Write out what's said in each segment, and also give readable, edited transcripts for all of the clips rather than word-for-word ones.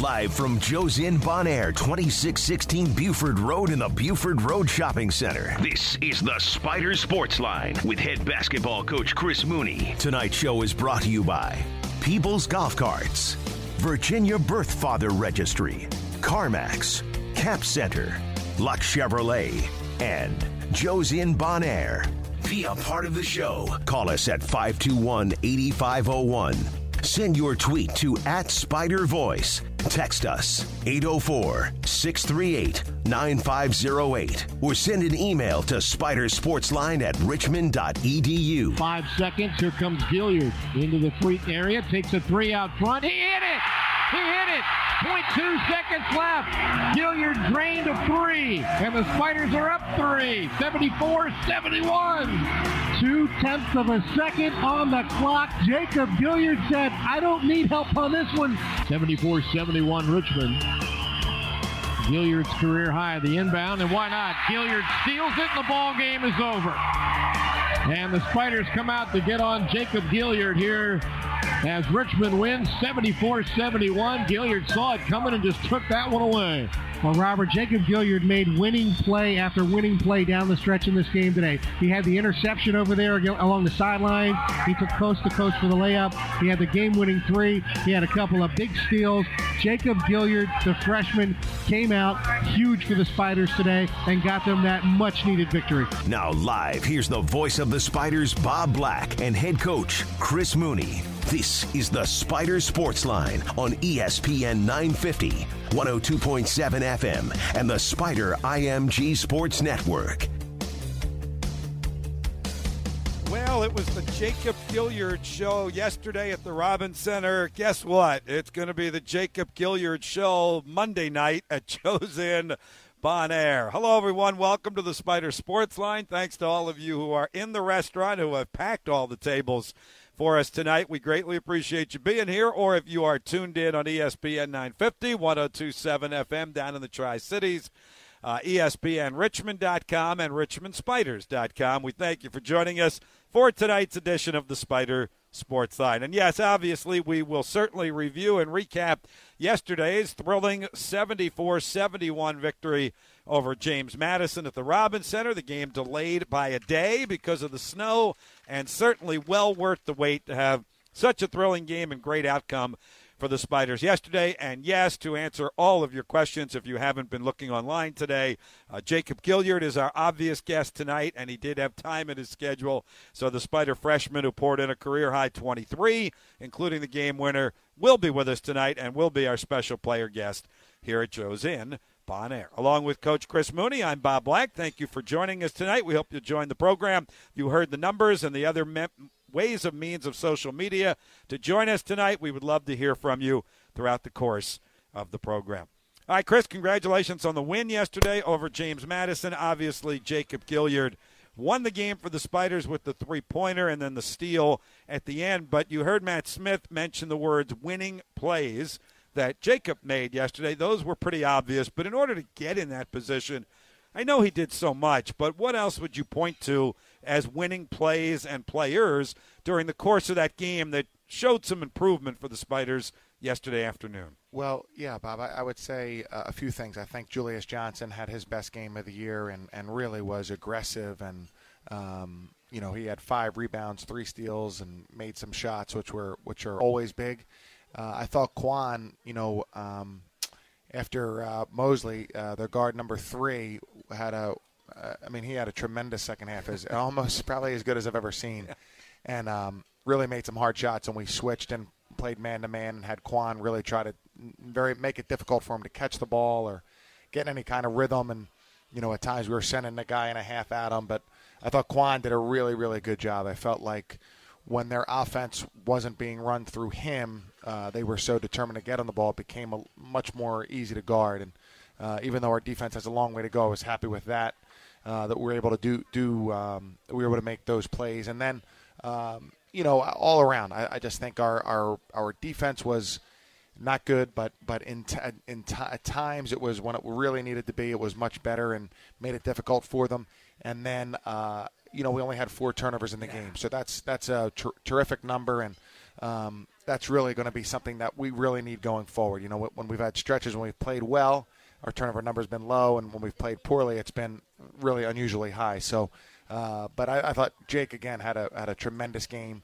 Live from Joe's Inn Bon Air, 2616 Buford Road in the Buford Road Shopping Center. This is the Spider Sports Line with head basketball coach Chris Mooney. Tonight's show is brought to you by Peebles Golf Carts, Virginia Birth Father Registry, CarMax, Cap Center, Lux Chevrolet, and Joe's Inn Bon Air. Be a part of the show. Call us at 521-8501. Send your tweet to @SpiderVoice. Text us 804-638-9508 or send an email to spidersportsline@richmond.edu. 5 seconds. Here comes Gilyard into the free area. Takes a three out front. He hit it. He hit it. 0.2 seconds left. Gilyard drained a three. And the Spiders are up three. 74-71. 2 tenths of a second on the clock. Jacob Gilyard said, I don't need help on this one. 74-71 Richmond. Gilyard's career high the inbound, and why not? Gilyard steals it, and the ball game is over. And the Spiders come out to get on Jacob Gilyard here as Richmond wins 74-71. Gilyard saw it coming and just took that one away. Well, Robert, Jacob Gilyard made winning play after winning play down the stretch in this game today. He had the interception over there along the sideline. He took coast to coast for the layup. He had the game-winning three. He had a couple of big steals. Jacob Gilyard, the freshman, came out huge for the Spiders today and got them that much-needed victory. Now live, here's the voice of the Spiders, Bob Black, and head coach Chris Mooney. This is the Spider Sports Line on ESPN 950. 102.7 FM and the Spider IMG Sports Network. Well, it was the Jacob Gilyard show yesterday at the Robins Center. Guess what? It's going to be the Jacob Gilyard show Monday night at Joe's Inn Bon Air. Hello, everyone. Welcome to the Spider Sports Line. Thanks to all of you who are in the restaurant, who have packed all the tables for us tonight. We greatly appreciate you being here, or if you are tuned in on ESPN 950, 102.7 FM down in the Tri-Cities, ESPNRichmond.com and RichmondSpiders.com. We thank you for joining us for tonight's edition of the Spider Sports Line. And yes, obviously, we will certainly review and recap yesterday's thrilling 74-71 victory over James Madison at the Robins Center. The game delayed by a day because of the snow, and certainly well worth the wait to have such a thrilling game and great outcome for the Spiders yesterday. And yes, to answer all of your questions, if you haven't been looking online today, Jacob Gilyard is our obvious guest tonight, and he did have time in his schedule. So the Spider freshman who poured in a career-high 23, including the game winner, will be with us tonight and will be our special player guest here at Joe's Inn Bon Air. Along with Coach Chris Mooney, I'm Bob Black. Thank you for joining us tonight. We hope you'll join the program. You heard the numbers and the other ways of means of social media to join us tonight. We would love to hear from you throughout the course of the program. All right, Chris, congratulations on the win yesterday over James Madison. Obviously, Jacob Gilyard won the game for the Spiders with the three-pointer and then the steal at the end. But you heard Matt Smith mention the words winning plays that Jacob made yesterday. Those were pretty obvious, but in order to get in that position, I know he did so much, but what else would you point to as winning plays and players during the course of that game that showed some improvement for the Spiders yesterday afternoon? Well, yeah, Bob, I would say a few things. I think Julius Johnson had his best game of the year and really was aggressive, and he had 5 rebounds, 3 steals, and made some shots, which are always big. I thought Kwan, after Mosley, their guard number 3, had he had a tremendous second half, almost probably as good as I've ever seen, and really made some hard shots. And we switched and played man-to-man and had Kwan really try to make it difficult for him to catch the ball or get any kind of rhythm. And, at times we were sending a guy and a half at him. But I thought Kwan did a really, really good job. I felt like when their offense wasn't being run through him, they were so determined to get on the ball, it became much more easy to guard. And even though our defense has a long way to go, I was happy with that, that we were able to we were able to make those plays. And then, all around, I just think our defense was not good, but at times it was when it really needed to be. It was much better and made it difficult for them. And then, we only had 4 turnovers in the game. So that's a terrific number. And, that's really going to be something that we really need going forward. You know, when we've had stretches when we've played well, our turnover number's been low, and when we've played poorly, it's been really unusually high. So, but I thought Jake again had a tremendous game.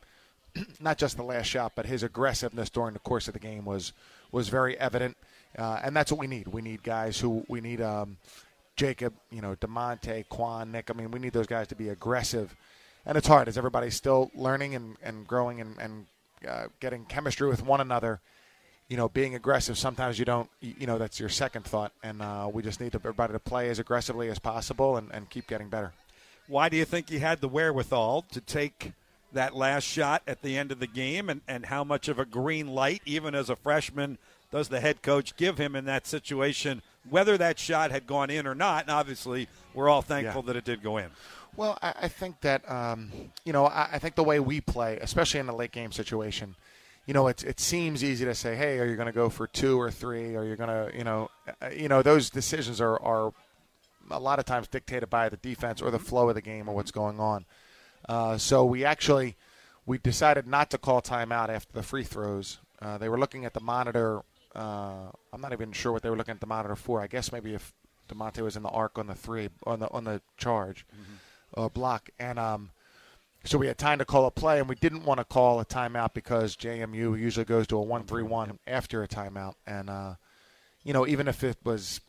Not just the last shot, but his aggressiveness during the course of the game was very evident, and that's what we need. We need guys who we need. Jacob, you know, DeMonte, Kwan, Nick. I mean, we need those guys to be aggressive, and it's hard as everybody's still learning and growing and getting chemistry with one another. You know, being aggressive, sometimes you don't, you know, that's your second thought, and we just need everybody to play as aggressively as possible and keep getting better. Why do you think he had the wherewithal to take that last shot at the end of the game, and how much of a green light, even as a freshman, does the head coach give him in that situation, whether that shot had gone in or not? And obviously, we're all thankful that it did go in. Well, I think that, you know, I think the way we play, especially in the late game situation, you know, it seems easy to say, hey, are you going to go for two or three? Or you're going to, you know, those decisions are a lot of times dictated by the defense or the flow of the game or what's going on. So we decided not to call timeout after the free throws. They were looking at the monitor. I'm not even sure what they were looking at the monitor for. I guess maybe if DeMonte was in the arc on the three on the charge block, and so we had time to call a play, and we didn't want to call a timeout because JMU usually goes to a 1-3-1 after a timeout. And, you know, even if it's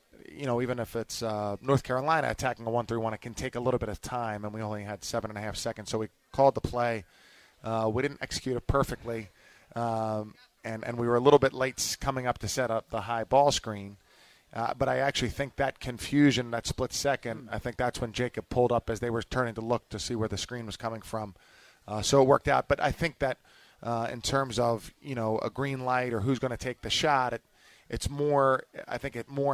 North Carolina attacking a 1-3-1, it can take a little bit of time, and we only had 7.5 seconds. So we called the play. We didn't execute it perfectly, and we were a little bit late coming up to set up the high ball screen. But I actually think that confusion, that split second, I think that's when Jacob pulled up as they were turning to look to see where the screen was coming from. So it worked out. But I think that in terms of, you know, a green light or who's going to take the shot, it more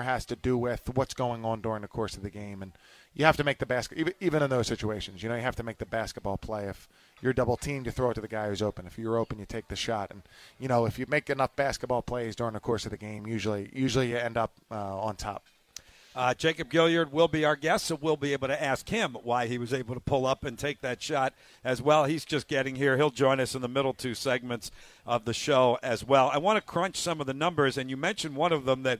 has to do with what's going on during the course of the game. And you have to make the basket, even in those situations, you know, you have to make the basketball play. If you're double teamed, you throw it to the guy who's open. If you're open, you take the shot. And, you know, if you make enough basketball plays during the course of the game, usually you end up on top. Jacob Gilyard will be our guest, so we'll be able to ask him why he was able to pull up and take that shot as well. He's just getting here. He'll join us in the middle two segments of the show as well. I want to crunch some of the numbers, and you mentioned one of them that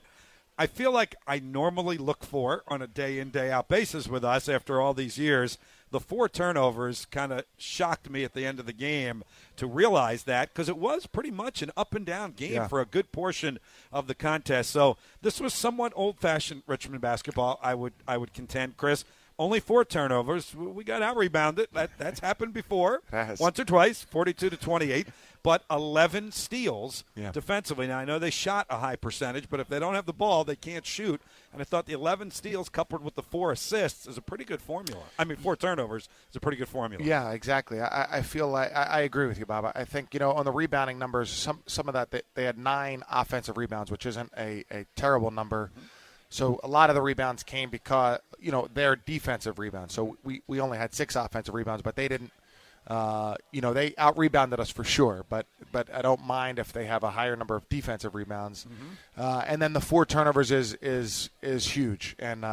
I feel like I normally look for on a day-in, day-out basis with us after all these years. The 4 turnovers kind of shocked me at the end of the game to realize that, because it was pretty much an up-and-down game for a good portion of the contest. So this was somewhat old-fashioned Richmond basketball, I would contend, Chris. Only 4 turnovers. We got out-rebounded. That's happened before, once or twice, 42-28, but 11 steals defensively. Now, I know they shot a high percentage, but if they don't have the ball, they can't shoot. And I thought the 11 steals coupled with the 4 assists is a pretty good formula. I mean, 4 turnovers is a pretty good formula. Yeah, exactly. I feel like I agree with you, Bob. I think, you know, on the rebounding numbers, some of that, they had 9 offensive rebounds, which isn't a terrible number. So a lot of the rebounds came because, you know, their defensive rebounds. So we only had 6 offensive rebounds, but they didn't, you know, they out-rebounded us for sure. But I don't mind if they have a higher number of defensive rebounds. And then the 4 turnovers is huge. And,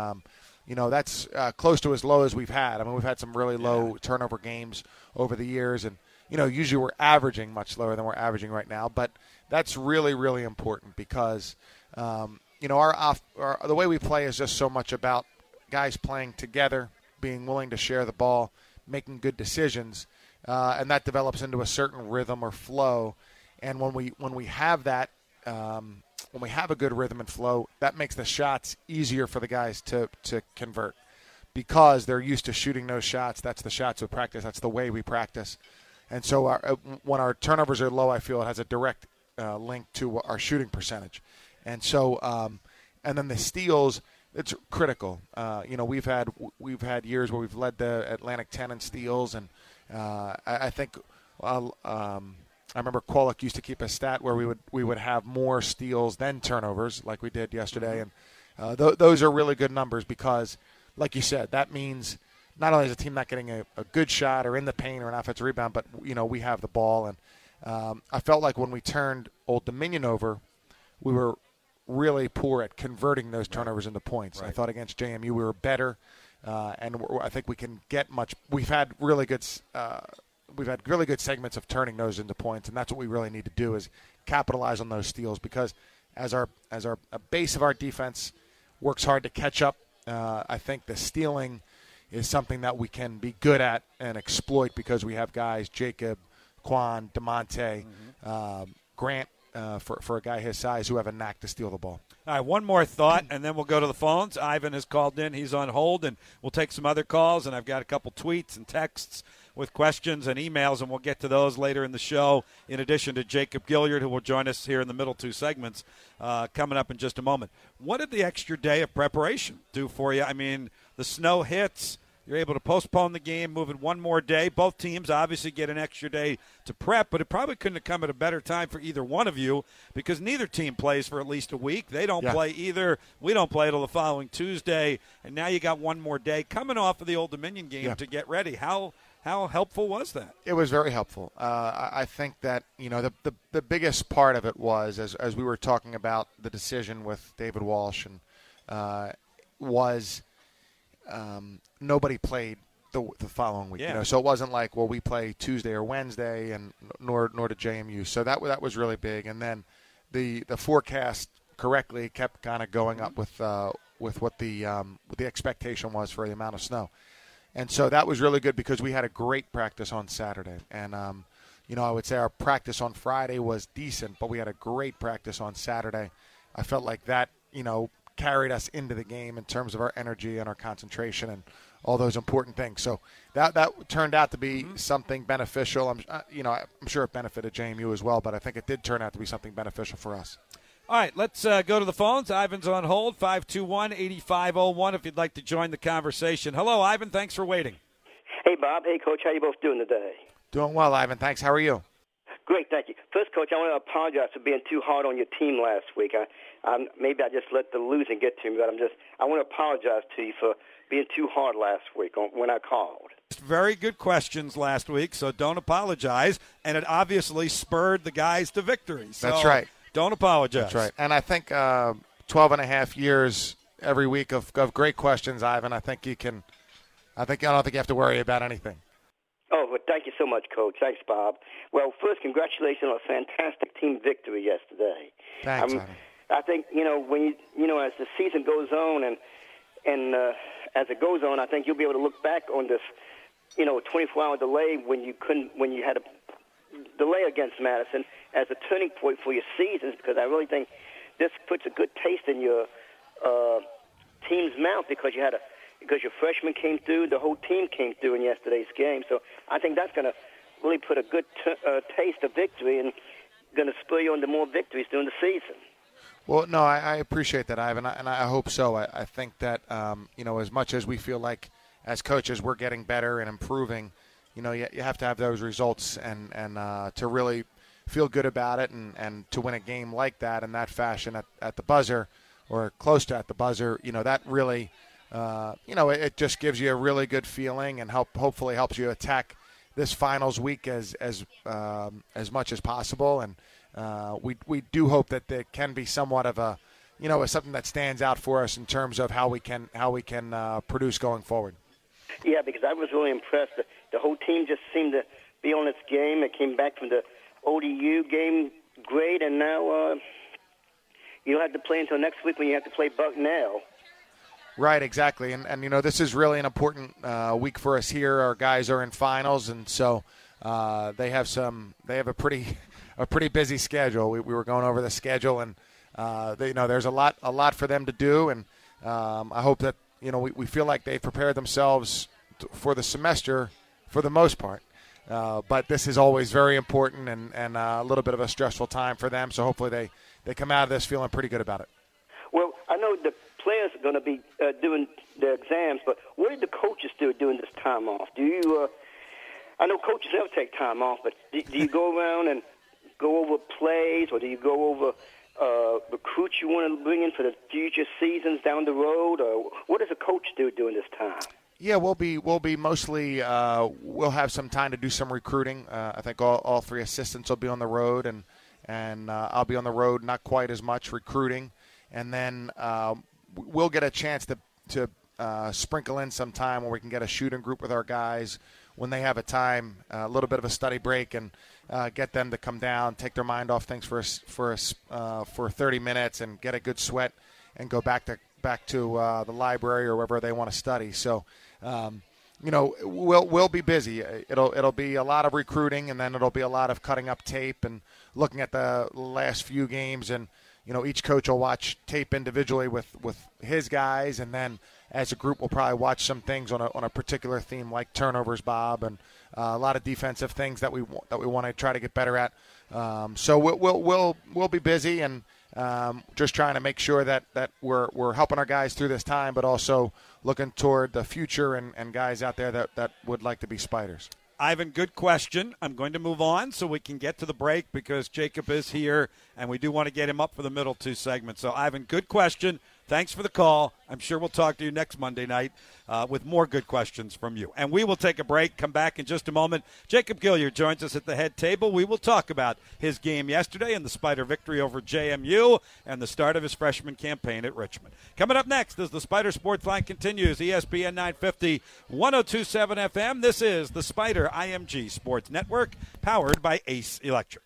you know, that's close to as low as we've had. I mean, we've had some really low turnover games over the years. And, you know, usually we're averaging much lower than we're averaging right now. But that's really, really important because you know, the way we play is just so much about guys playing together, being willing to share the ball, making good decisions, and that develops into a certain rhythm or flow. And when we have that, when we have a good rhythm and flow, that makes the shots easier for the guys to convert because they're used to shooting those shots. That's the shots we practice. That's the way we practice. And so when our turnovers are low, I feel it has a direct link to our shooting percentage. And so, and then the steals, it's critical. You know, we've had years where we've led the Atlantic 10 in steals, and I think I remember Qualick used to keep a stat where we would have more steals than turnovers, like we did yesterday, and those are really good numbers because, like you said, that means not only is a team not getting a good shot or in the paint or an offensive rebound, but you know we have the ball, and I felt like when we turned Old Dominion over, we were really poor at converting those turnovers into points. Right. I thought against JMU we were better, and I think we can get much. We've had really good we've had really good segments of turning those into points, and that's what we really need to do is capitalize on those steals, because as our base of our defense works hard to catch up, I think the stealing is something that we can be good at and exploit, because we have guys, Jacob, Kwan, DeMonte, Grant, for a guy his size, who have a knack to steal the ball. All right, one more thought, and then we'll go to the phones. Ivan has called in. He's on hold, and we'll take some other calls, and I've got a couple tweets and texts with questions and emails, and we'll get to those later in the show, in addition to Jacob Gilyard, who will join us here in the middle two segments coming up in just a moment. What did the extra day of preparation do for you? I mean, the snow hits. You're able to postpone the game, move it one more day. Both teams obviously get an extra day to prep, but it probably couldn't have come at a better time for either one of you, because neither team plays for at least a week. They don't play either. We don't play till the following Tuesday, and now you got one more day coming off of the Old Dominion game to get ready. How helpful was that? It was very helpful. I think that, you know, the biggest part of it was, as we were talking about the decision with David Walsh, and nobody played the following week. You know, so it wasn't like, well, we play Tuesday or Wednesday, and nor did JMU. So that was really big. And then the forecast correctly kept kind of going up with what the expectation was for the amount of snow. And so that was really good, because we had a great practice on Saturday. And, you know, I would say our practice on Friday was decent, but we had a great practice on Saturday. I felt like that, you know, carried us into the game in terms of our energy and our concentration and all those important things. So that turned out to be something beneficial. I'm sure it benefited JMU as well, but I think it did turn out to be something beneficial for us. All right, let's go to the phones. Ivan's on hold, 521-8501, if you'd like to join the conversation. Hello, Ivan. Thanks for waiting. Hey, Bob. Hey, Coach. How are you both doing today? Doing well, Ivan. Thanks. How are you? Great, thank you. First, Coach, I want to apologize for being too hard on your team last week. Maybe I just let the losing get to me, but I want to apologize to you for being too hard last week when I called. Very good questions last week, so don't apologize. And it obviously spurred the guys to victory. So. That's right. Don't apologize. That's right. And I think 12 and a half years every week of great questions, Ivan. I don't think you have to worry about anything. Oh, well, thank you so much, Coach. Thanks, Bob. Well, first, congratulations on a fantastic team victory yesterday. Thanks, Ivan. I think, you know, when as the season goes on and as it goes on, I think you'll be able to look back on this, you know, 24-hour delay when you had a delay against Madison as a turning point for your seasons, because I really think this puts a good taste in your team's mouth, because your freshman came through, the whole team came through in yesterday's game. So I think that's going to really put a good taste of victory and going to spur you on to more victories during the season. Well, no, I appreciate that, Ivan, and I hope so. I think that, you know, as much as we feel like as coaches we're getting better and improving, you know, you have to have those results and to really feel good about it and to win a game like that in that fashion at the buzzer or close to at the buzzer, you know, that really, you know, it just gives you a really good feeling and hopefully helps you attack this finals week as much as possible. And we do hope that there can be somewhat of a, you know, something that stands out for us in terms of how we can produce going forward. Yeah, because I was really impressed. The whole team just seemed to be on its game. It came back from the ODU game great, and now you don't have to play until next week when you have to play Bucknell. Right, exactly. And you know, this is really an important week for us here. Our guys are in finals, and so they have a pretty busy schedule. We were going over the schedule, and you know, there's a lot for them to do, and I hope that, you know, we feel like they've prepared themselves for the semester for the most part. But this is always very important and a little bit of a stressful time for them. So hopefully they come out of this feeling pretty good about it. Well, I know the players are going to be doing their exams, but what did the coaches do during this time off? Do you I know coaches never take time off, but do you go around and go over plays, or do you go over recruits you want to bring in for the future seasons down the road, or what does a coach do during this time? Yeah, we'll be mostly we'll have some time to do some recruiting. I think all three assistants will be on the road, and I'll be on the road, not quite as much recruiting, and then we'll get a chance to sprinkle in some time where we can get a shooting group with our guys. when they have a time, a little bit of a study break, and get them to come down, take their mind off things for 30 minutes and get a good sweat and go back to the library or wherever they want to study. So, you know, we'll be busy. It'll be a lot of recruiting, and then it'll be a lot of cutting up tape and looking at the last few games. And, you know, each coach will watch tape individually with his guys, and then as a group we'll probably watch some things on a particular theme, like turnovers, Bob, and a lot of defensive things that we want to try to get better at. So we'll be busy, and just trying to make sure that we're helping our guys through this time, but also looking toward the future and guys out there that would like to be Spiders. Ivan, good question. I'm going to move on so we can get to the break, because Jacob is here, and we do want to get him up for the middle two segments. So, Ivan, good question. Thanks for the call. I'm sure we'll talk to you next Monday night with more good questions from you. And we will take a break, come back in just a moment. Jacob Gilyard joins us at the head table. We will talk about his game yesterday and the Spider victory over JMU and the start of his freshman campaign at Richmond. Coming up next as the Spider Sports Line continues, ESPN 950, 102.7 FM. This is the Spider IMG Sports Network, powered by Ace Electric.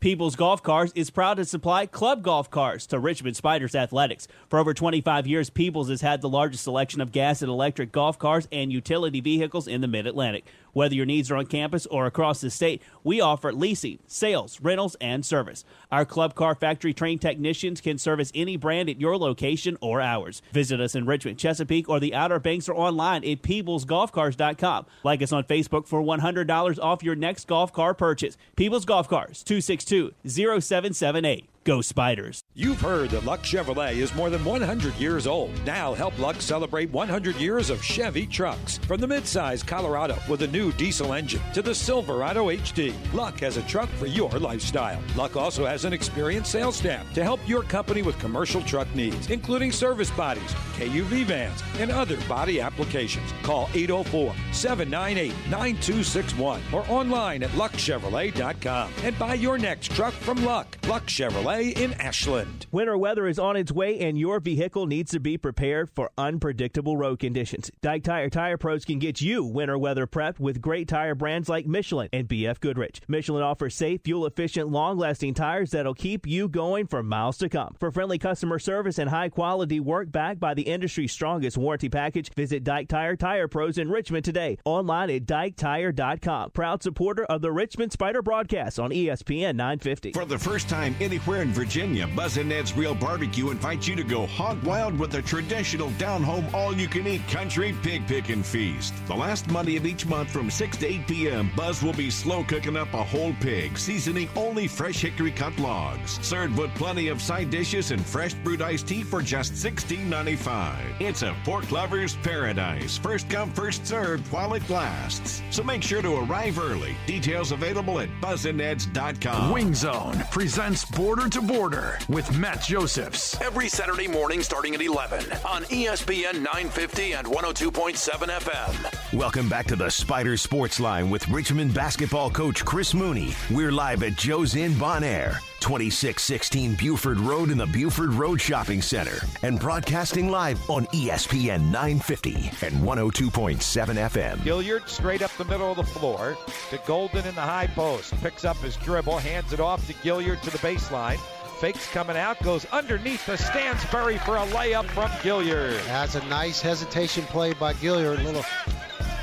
Peebles Golf Cars is proud to supply club golf cars to Richmond Spiders athletics. For over 25 years, Peebles has had the largest selection of gas and electric golf cars and utility vehicles in the Mid-Atlantic. Whether your needs are on campus or across the state, we offer leasing, sales, rentals, and service. Our club car factory-trained technicians can service any brand at your location or ours. Visit us in Richmond, Chesapeake, or the Outer Banks, or online at PeeblesGolfCars.com. Like us on Facebook for $100 off your next golf car purchase. Peebles Golf Cars, 262-0778. Go Spiders. You've heard that Lux Chevrolet is more than 100 years old. Now help Lux celebrate 100 years of Chevy trucks. From the midsize Colorado with a new diesel engine to the Silverado HD, Lux has a truck for your lifestyle. Lux also has an experienced sales staff to help your company with commercial truck needs, including service bodies, KUV vans, and other body applications. Call 804-798-9261 or online at LuxChevrolet.com and buy your next truck from Lux. Lux Chevrolet in Ashland. Winter weather is on its way, and your vehicle needs to be prepared for unpredictable road conditions. Dyke Tire Pros can get you winter weather prepped with great tire brands like Michelin and BF Goodrich. Michelin offers safe, fuel-efficient, long-lasting tires that'll keep you going for miles to come. For friendly customer service and high-quality work backed by the industry's strongest warranty package, visit Dyke Tire Pros in Richmond today. Online at dyketire.com. Proud supporter of the Richmond Spider broadcast on ESPN 950. For the first time anywhere in Virginia, Buzz and Ned's Real Barbecue invites you to go hog wild with a traditional down-home, all-you-can-eat country pig picking feast. The last Monday of each month from 6 to 8 p.m., Buzz will be slow cooking up a whole pig, seasoning only fresh hickory cut logs. Served with plenty of side dishes and fresh brewed iced tea for just $16.95. It's a pork lover's paradise. First come, first served while it lasts. So make sure to arrive early. Details available at buzzandneds.com. Wing Zone presents Border to Border with Matt Josephs every Saturday morning starting at 11 on ESPN 950 and 102.7 FM. Welcome back to the Spider Sports Line with Richmond basketball coach Chris Mooney. We're live at Joe's Inn Bon Air, 2616 Buford Road in the Buford Road Shopping Center, and broadcasting live on ESPN 950 and 102.7 FM. Gilyard straight up the middle of the floor to Golden in the high post. Picks up his dribble, hands it off to Gilyard to the baseline. Fakes coming out, goes underneath the Stansbury for a layup from Gilyard. That's a nice hesitation play by Gilyard.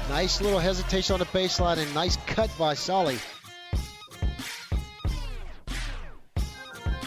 Nice little hesitation on the baseline, and nice cut by Solly.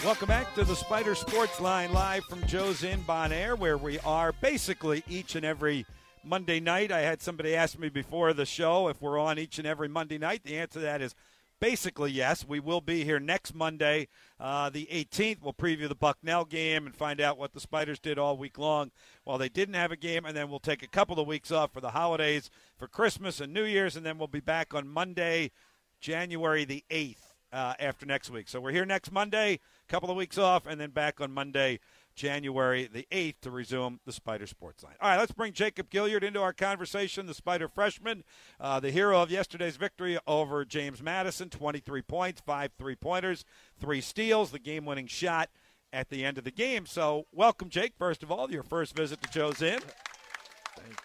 Welcome back to the Spider Sports Line, live from Joe's Inn Bon Air, where we are basically each and every Monday night. I had somebody ask me before the show if we're on each and every Monday night. The answer to that is basically yes. We will be here next Monday, the 18th. We'll preview the Bucknell game and find out what the Spiders did all week long while they didn't have a game, and then we'll take a couple of weeks off for the holidays, for Christmas and New Year's, and then we'll be back on Monday, January the 8th. After next week. So we're here next Monday, a couple of weeks off, and then back on Monday, January the 8th, to resume the Spider Sports Line. All right, let's bring Jacob Gilyard into our conversation, the Spider freshman, the hero of yesterday's victory over James Madison, 23 points, 5 3-pointers, 3 steals, the game-winning shot at the end of the game. So welcome, Jake, first of all, your first visit to Joe's Inn. Thank you.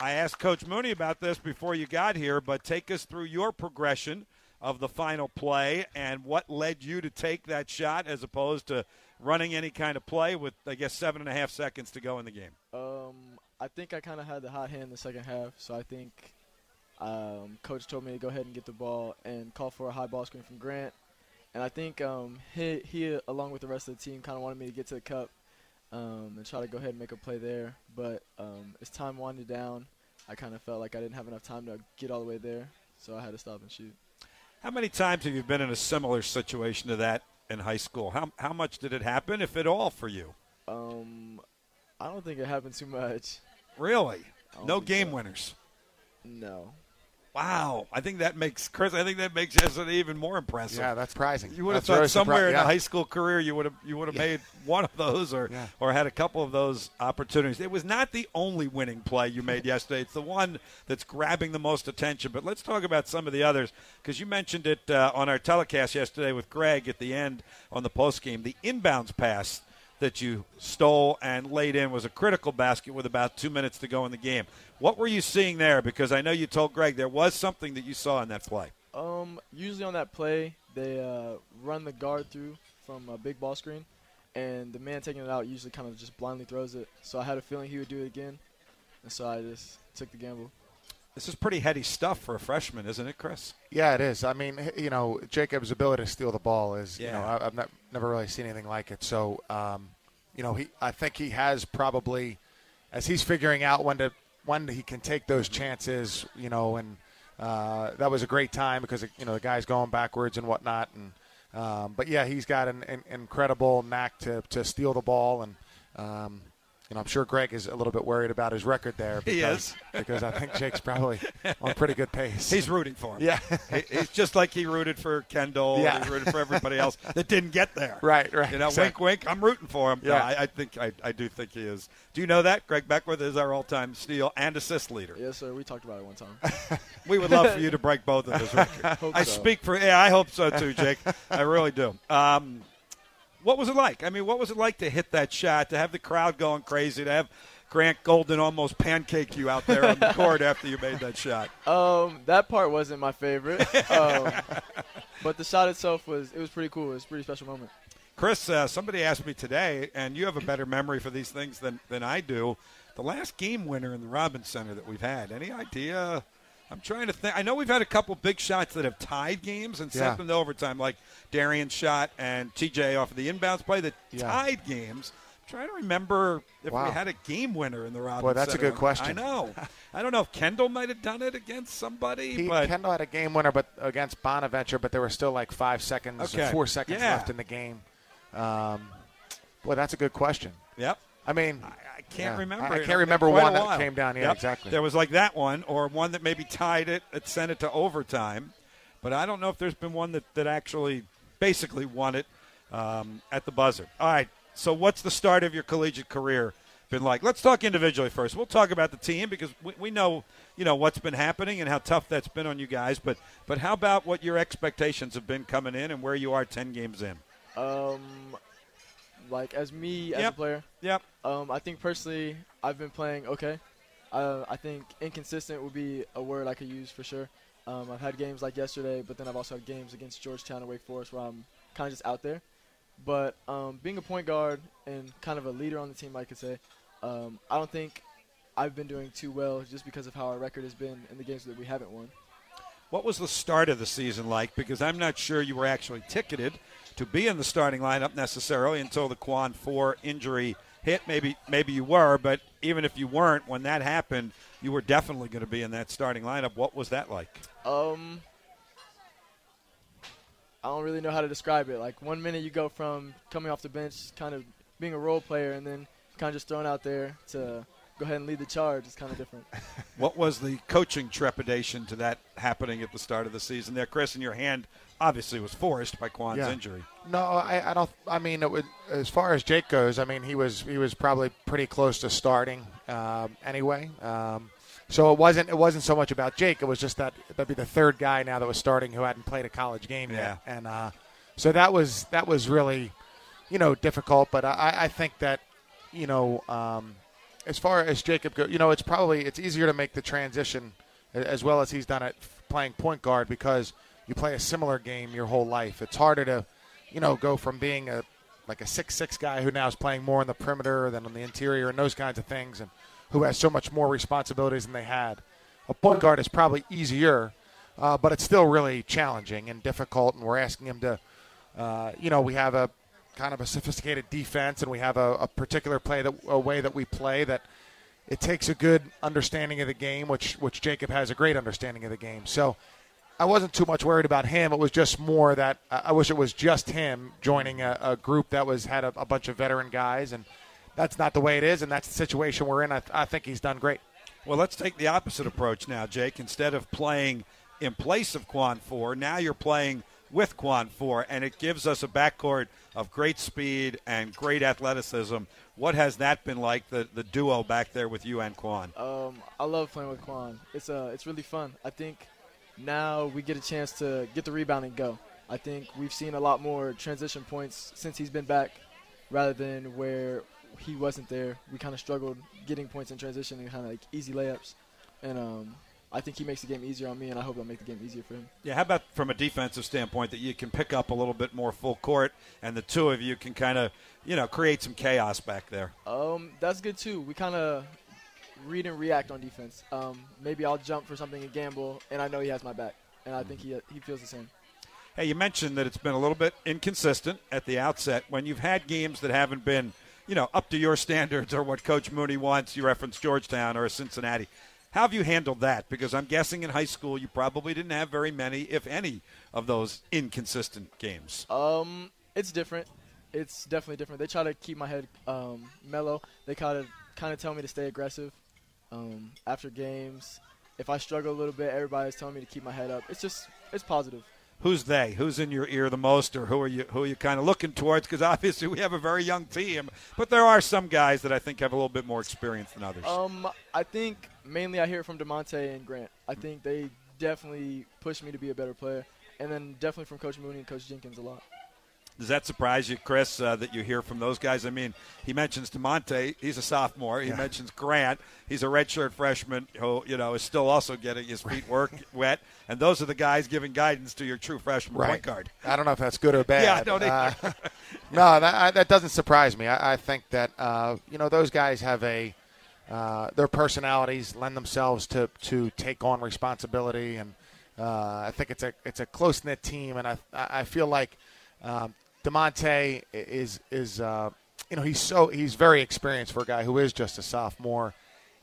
I asked Coach Mooney about this before you got here, but take us through your progression of the final play and what led you to take that shot as opposed to running any kind of play with, I guess, 7.5 seconds to go in the game. I think I kind of had the hot hand in the second half, so I think Coach told me to go ahead and get the ball and call for a high ball screen from Grant. And I think he, along with the rest of the team, kind of wanted me to get to the cup and try to go ahead and make a play there. But as time winded down, I kind of felt like I didn't have enough time to get all the way there, so I had to stop and shoot. How many times have you been in a similar situation to that in high school? How much did it happen, if at all, for you? I don't think it happened too much. Really? No game winners? No. Wow. I think that makes, Chris, I think that makes Jessica even more impressive. Yeah, that's surprising. You would have thought somewhere in a high school career you would have made one of those or had a couple of those opportunities. It was not the only winning play you made yesterday. It's the one that's grabbing the most attention. But let's talk about some of the others, because you mentioned it on our telecast yesterday with Greg at the end on the postgame. The inbounds pass that you stole and laid in was a critical basket with about 2 minutes to go in the game. What were you seeing there? Because I know you told Greg there was something that you saw in that play. Usually on that play, they run the guard through from a big ball screen, and the man taking it out usually kind of just blindly throws it. So I had a feeling he would do it again, and so I just took the gamble. This is pretty heady stuff for a freshman, isn't it, Chris? Yeah, it is. I mean, you know, Jacob's ability to steal the ball is, you know, I've never really seen anything like it. So, you know, I think he has probably, as he's figuring out when he can take those chances, you know, and that was a great time because, you know, the guy's going backwards and whatnot. And but, yeah, he's got an incredible knack to steal the ball and, you know, I'm sure Greg is a little bit worried about his record there. Because, he is. Because I think Jake's probably on a pretty good pace. He's rooting for him. Yeah. He's just like he rooted for Kendall. Yeah. He rooted for everybody else that didn't get there. Right, right. You know, exactly. Wink, wink, I'm rooting for him. Yeah, yeah, I do think he is. Do you know that? Greg Beckwith is our all-time steal and assist leader. Yes, sir. We talked about it one time. We would love for you to break both of those records. I hope so too, Jake. I really do. What was it like? I mean, what was it like to hit that shot, to have the crowd going crazy, to have Grant Golden almost pancake you out there on the court after you made that shot? That part wasn't my favorite. But the shot itself was pretty cool. It was a pretty special moment. Chris, somebody asked me today, and you have a better memory for these things than I do, the last game winner in the Robins Center that we've had. Any idea? I'm trying to think. I know we've had a couple big shots that have tied games and sent them to overtime, like Darian's shot and TJ off of the inbounds play that tied games. I'm trying to remember if we had a game winner in the Robins Center. Boy, that's a good question. I know. I don't know if Kendall might have done it against somebody. Kendall had a game winner against Bonaventure, but there were still like 5 seconds or 4 seconds left in the game. Boy, that's a good question. Yep. I mean – I can't remember. I can't remember one that came down. Yeah, exactly. There was like that one or one that maybe tied it and sent it to overtime. But I don't know if there's been one that actually basically won it at the buzzer. All right, so what's the start of your collegiate career been like? Let's talk individually first. We'll talk about the team because we know, you know, what's been happening and how tough that's been on you guys. But how about what your expectations have been coming in and where you are 10 games in? Like, as me, as a player? Yep. I think, personally, I've been playing okay. I think inconsistent would be a word I could use for sure. I've had games like yesterday, but then I've also had games against Georgetown and Wake Forest where I'm kind of just out there. But being a point guard and kind of a leader on the team, I could say, I don't think I've been doing too well just because of how our record has been in the games that we haven't won. What was the start of the season like? Because I'm not sure you were actually ticketed to be in the starting lineup necessarily until the Kwan Four injury hit. Maybe you were, but even if you weren't, when that happened, you were definitely going to be in that starting lineup. What was that like? I don't really know how to describe it. Like, 1 minute you go from coming off the bench, kind of being a role player, and then kind of just thrown out there to go ahead and lead the charge. It's kind of different. What was the coaching trepidation to that happening at the start of the season there, Chris? In your hand obviously was forced by Kwan's injury. No, I don't. I mean, it would, as far as Jake goes, I mean, he was probably pretty close to starting anyway. So it wasn't so much about Jake. It was just that that'd be the third guy now that was starting who hadn't played a college game yet, and so that was really, you know, difficult. But I think that, you know, as far as Jacob goes, you know, it's easier to make the transition as well as he's done at playing point guard because you play a similar game your whole life. It's harder to, you know, go from being a 6'6" guy who now is playing more on the perimeter than on the interior and those kinds of things, and who has so much more responsibilities than they had. A point guard is probably easier, but it's still really challenging and difficult, and we're asking him to, we have a kind of a sophisticated defense, and we have a particular play way that we play that it takes a good understanding of the game, which Jacob has a great understanding of the game. So I wasn't too much worried about him. It was just more that I wish it was just him joining a group that had a bunch of veteran guys, and that's not the way it is, and that's the situation we're in. I think he's done great. Well, let's take the opposite approach now, Jake. Instead of playing in place of Kwan Four, now you're playing with Kwan Four, and it gives us a backcourt of great speed and great athleticism. What has that been like, the duo back there with you and Kwan? I love playing with Kwan. It's really fun. I think now we get a chance to get the rebound and go. I think we've seen a lot more transition points since he's been back rather than where he wasn't there. We kind of struggled getting points in transition and kind of like easy layups. And I think he makes the game easier on me, and I hope I'll make the game easier for him. Yeah, how about from a defensive standpoint that you can pick up a little bit more full court and the two of you can kind of, create some chaos back there? That's good, too. We kind of read and react on defense. Maybe I'll jump for something and gamble, and I know he has my back, and I think he feels the same. Hey, you mentioned that it's been a little bit inconsistent at the outset. When you've had games that haven't been, up to your standards or what Coach Mooney wants, you reference Georgetown or Cincinnati. How have you handled that? Because I'm guessing in high school you probably didn't have very many, if any, of those inconsistent games. It's different. It's definitely different. They try to keep my head mellow. They kind of tell me to stay aggressive after games. If I struggle a little bit, everybody's telling me to keep my head up. It's positive. Who's they? Who's in your ear the most, or who are you kind of looking towards? Because obviously we have a very young team, but there are some guys that I think have a little bit more experience than others. I think mainly I hear it from DeMonte and Grant. I think they definitely push me to be a better player, and then definitely from Coach Mooney and Coach Jenkins a lot. Does that surprise you, Chris, that you hear from those guys? I mean, he mentions DeMonte. He's a sophomore. He mentions Grant. He's a redshirt freshman who, is still also getting his feet wet. And those are the guys giving guidance to your true freshman point guard. I don't know if that's good or bad. Yeah, I don't either. No, that doesn't surprise me. I think that, those guys have their personalities lend themselves to take on responsibility. And I think it's a close-knit team. And I feel like DeMonte he's very experienced for a guy who is just a sophomore,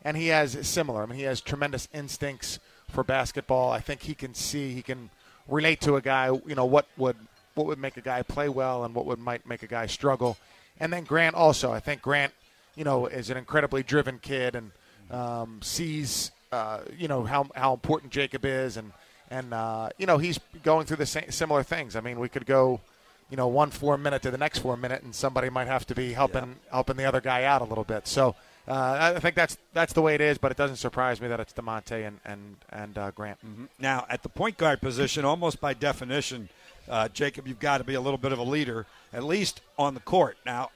and he has similar. I mean, he has tremendous instincts for basketball. I think he can relate to a guy, what would make a guy play well and might make a guy struggle. And then Grant also. I think Grant, is an incredibly driven kid and sees, how important Jacob is and he's going through the similar things. I mean, we could go, one 4 minute to the next 4 minute, and somebody might have to be helping the other guy out a little bit. So I think that's the way it is, but it doesn't surprise me that it's DeMonte and Grant. Mm-hmm. Now, at the point guard position, almost by definition, Jacob, you've got to be a little bit of a leader, at least on the court. Now,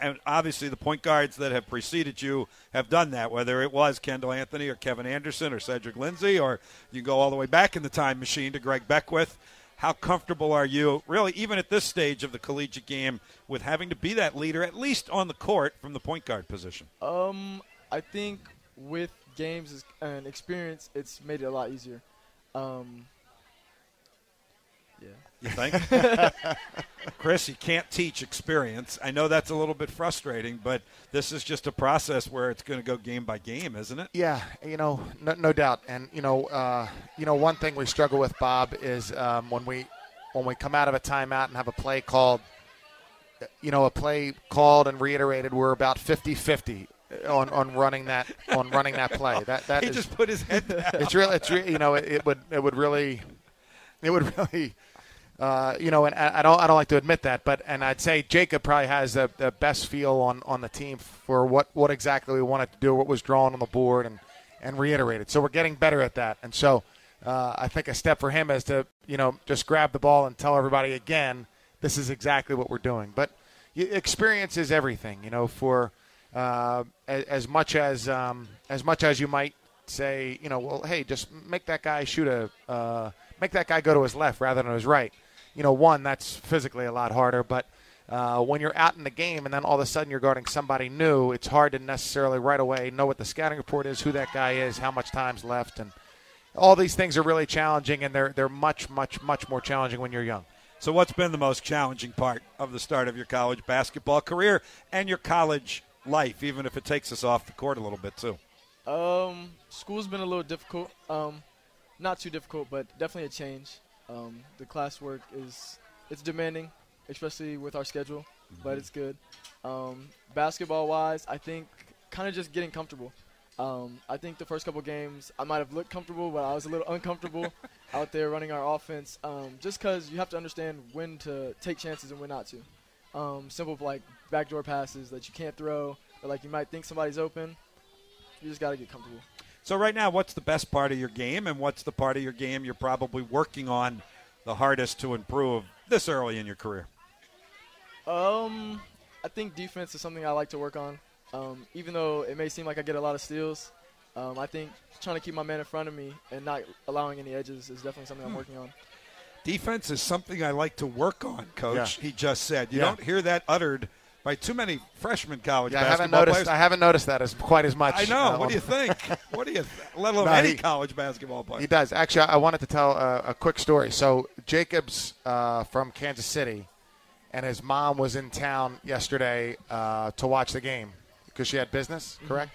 and obviously the point guards that have preceded you have done that, whether it was Kendall Anthony or Kevin Anderson or Cedric Lindsay, or you go all the way back in the time machine to Greg Beckwith. How comfortable are you, really, even at this stage of the collegiate game, with having to be that leader, at least on the court, from the point guard position? I think with games and experience, it's made it a lot easier. Yeah. You think? Chris, you can't teach experience. I know that's a little bit frustrating, but this is just a process where it's going to go game by game, isn't it? Yeah, no doubt. And one thing we struggle with, Bob, is when we come out of a timeout and have a play called, and reiterated, we're about 50-50. On running that play. That he is, just put his head down. It's really it would really. And I don't like to admit that, but I'd say Jacob probably has the best feel on the team for what exactly we wanted to do, what was drawn on the board, and reiterated. So we're getting better at that. And so I think a step for him is to, just grab the ball and tell everybody again, this is exactly what we're doing. But experience is everything, as much as you might say, you know, well, hey, just make that guy shoot a make that guy go to his left rather than his right. You know, one, that's physically a lot harder, but when you're out in the game and then all of a sudden you're guarding somebody new, it's hard to necessarily right away know what the scouting report is, who that guy is, how much time's left, and all these things are really challenging, and they're much, much, much more challenging when you're young. So what's been the most challenging part of the start of your college basketball career and your college life, even if it takes us off the court a little bit too? School's been a little difficult. Not too difficult, but definitely a change. The classwork it's demanding, especially with our schedule, but it's good. Basketball-wise, I think kind of just getting comfortable. I think the first couple games I might have looked comfortable, but I was a little uncomfortable out there running our offense, just because you have to understand when to take chances and when not to. Simple like backdoor passes that you can't throw, or like you might think somebody's open. You just got to get comfortable. So right now, what's the best part of your game, and what's the part of your game you're probably working on the hardest to improve this early in your career? I think defense is something I like to work on. Even though it may seem like I get a lot of steals, I think trying to keep my man in front of me and not allowing any edges is definitely something I'm working on. Defense is something I like to work on, Coach, he just said. You don't hear that uttered by too many freshman college basketball players. I haven't noticed that as quite as much. I know. What do you think? Let alone any college basketball player. He does. Actually, I wanted to tell a quick story. So Jacob's from Kansas City, and his mom was in town yesterday to watch the game. Because she had business, correct?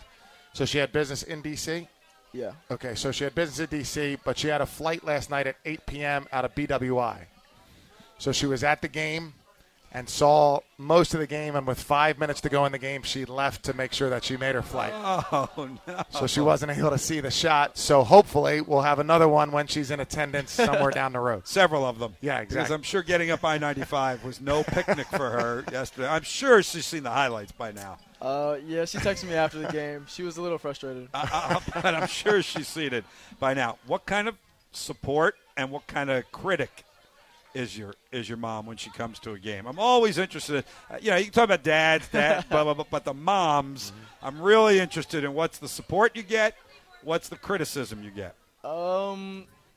So she had business in D.C.? Yeah. Okay, so she had business in D.C., but she had a flight last night at 8 p.m. out of BWI. So she was at the game and saw most of the game, and with 5 minutes to go in the game, she left to make sure that she made her flight. Oh, no. So she wasn't able to see the shot. So hopefully we'll have another one when she's in attendance somewhere down the road. Several of them. Yeah, exactly. Because I'm sure getting up I-95 was no picnic for her yesterday. I'm sure she's seen the highlights by now. Yeah, she texted me after the game. She was a little frustrated. But I'm sure she's seen it by now. What kind of support and what kind of critic is your mom when she comes to a game? I'm always interested. You know, you can talk about dads, blah, blah, blah, but the moms, I'm really interested in what's the support you get, what's the criticism you get.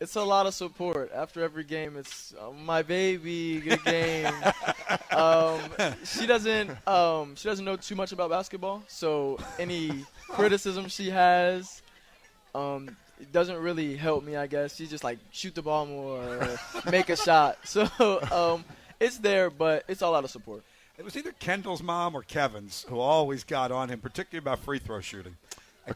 It's a lot of support. After every game, it's my baby, good game. She doesn't know too much about basketball, so any criticism she has it doesn't really help me, I guess. She's just like, shoot the ball more, or make a shot. So it's there, but it's a lot of support. It was either Kendall's mom or Kevin's who always got on him, particularly about free throw shooting.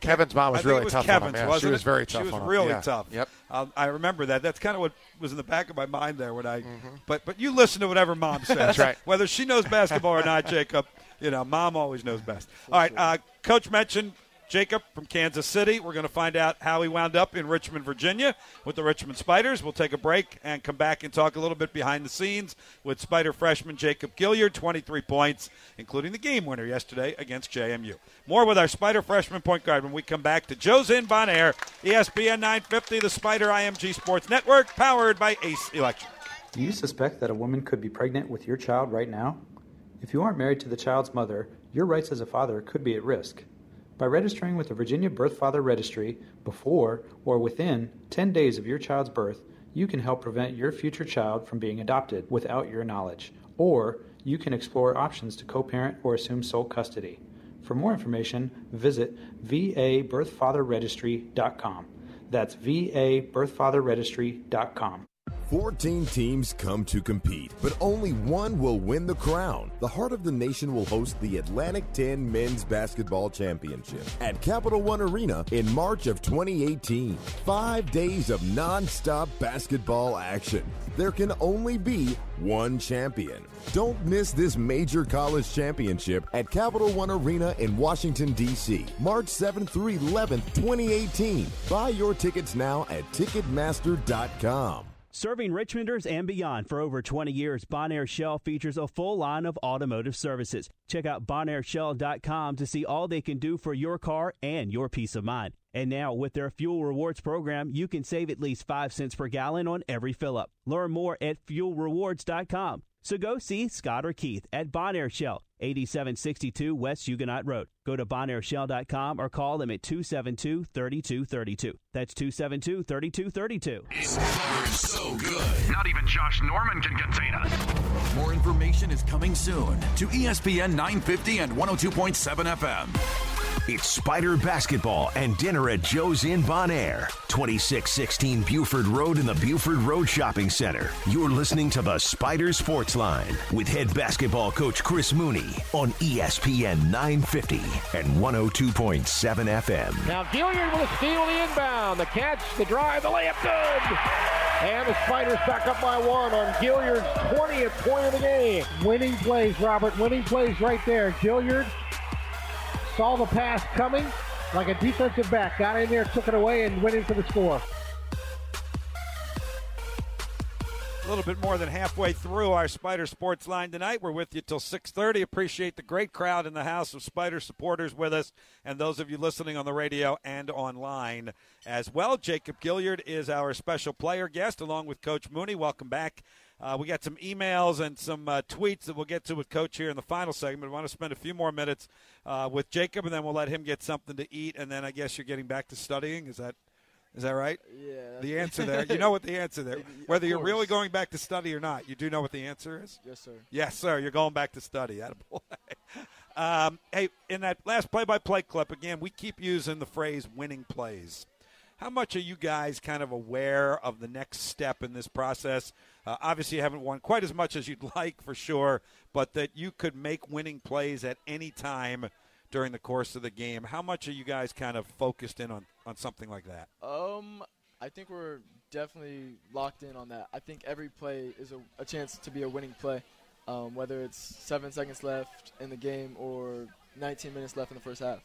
Kevin's mom was really tough on him. Yeah, she was very tough on him. She was really tough. Yep. I remember that. That's kind of what was in the back of my mind there when I but you listen to whatever mom says. That's right. Whether she knows basketball or not, Jacob, you know, mom always knows best. All right, Coach mentioned Jacob from Kansas City. We're going to find out how he wound up in Richmond, Virginia with the Richmond Spiders. We'll take a break and come back and talk a little bit behind the scenes with Spider freshman Jacob Gilyard, 23 points, including the game winner yesterday against JMU. More with our Spider freshman point guard when we come back to Joe's Inn Bon Air, ESPN 950, the Spider IMG Sports Network, powered by Ace Electric. Do you suspect that a woman could be pregnant with your child right now? If you aren't married to the child's mother, your rights as a father could be at risk. By registering with the Virginia Birth Father Registry before or within 10 days of your child's birth, you can help prevent your future child from being adopted without your knowledge, or you can explore options to co-parent or assume sole custody. For more information, visit vabirthfatherregistry.com. That's vabirthfatherregistry.com. 14 teams come to compete, but only one will win the crown. The heart of the nation will host the Atlantic 10 Men's Basketball Championship at Capital One Arena in March of 2018. 5 days of non-stop basketball action. There can only be one champion. Don't miss this major college championship at Capital One Arena in Washington, D.C., March 7th through 11th, 2018. Buy your tickets now at Ticketmaster.com. Serving Richmonders and beyond for over 20 years, Bon Air Shell features a full line of automotive services. Check out bonairshell.com to see all they can do for your car and your peace of mind. And now, with their Fuel Rewards program, you can save at least 5 cents per gallon on every fill-up. Learn more at fuelrewards.com. So go see Scott or Keith at Bon Air Shell, 8762 West Huguenot Road. Go to bonairshell.com or call them at 272-3232. That's 272-3232. It's covered so good, not even Josh Norman can contain us. More information is coming soon to ESPN 950 and 102.7 FM. It's Spider basketball and dinner at Joe's Inn Bon Air, 2616 Buford Road in the Buford Road Shopping Center. You're listening to the Spider Sports Line with head basketball coach Chris Mooney on ESPN 950 and 102.7 FM. Now Gilyard will steal the inbound, the catch, the drive, the layup, good! And the Spiders back up by one on Gilyard's 20th point of the game. Winning plays, Robert, winning plays right there. Gilyard saw the pass coming like a defensive back, got in there, took it away, and went in for the score. A little bit more than halfway through our Spider Sports Line tonight. We're with you till 6:30. Appreciate the great crowd in the house of Spider supporters with us, and those of you listening on the radio and online as well. Jacob Gilyard is our special player guest, along with Coach Mooney. Welcome back. We got some emails and some tweets that we'll get to with Coach here in the final segment. We want to spend a few more minutes with Jacob, and then we'll let him get something to eat. And then I guess you're getting back to studying. Is that right? Yeah. The answer there. You know what the answer there. Whether you're really going back to study or not, you do know what the answer is? Yes, sir. Yes, sir. You're going back to study. Attaboy. Hey, in that last play-by-play clip, again, we keep using the phrase winning plays. How much are you guys kind of aware of the next step in this process? Obviously, you haven't won quite as much as you'd like for sure, but that you could make winning plays at any time during the course of the game. How much are you guys kind of focused in on something like that? I think we're definitely locked in on that. I think every play is a chance to be a winning play, whether it's 7 seconds left in the game or 19 minutes left in the first half.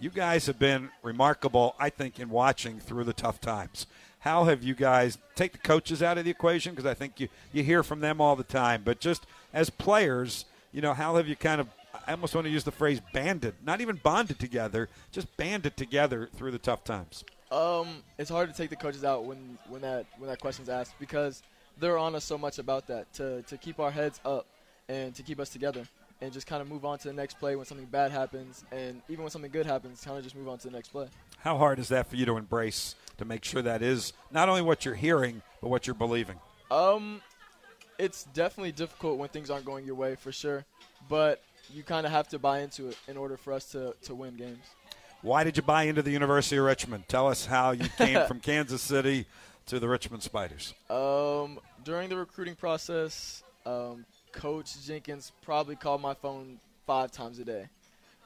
You guys have been remarkable, I think, in watching through the tough times. How have you guys – take the coaches out of the equation, because I think you hear from them all the time. But just as players, you know, how have you kind of – I almost want to use the phrase banded, not even bonded together, just banded together through the tough times. It's hard to take the coaches out when that question's asked, because they're on us so much about that, to keep our heads up and to keep us together. And just kind of move on to the next play when something bad happens, and even when something good happens, kind of just move on to the next play. How hard is that for you to embrace, to make sure that is not only what you're hearing, but what you're believing? It's definitely difficult when things aren't going your way, for sure. But you kind of have to buy into it in order for us to win games. Why did you buy into the University of Richmond? Tell us how you came from Kansas City to the Richmond Spiders. During the recruiting process, Coach Jenkins probably called my phone 5 times a day.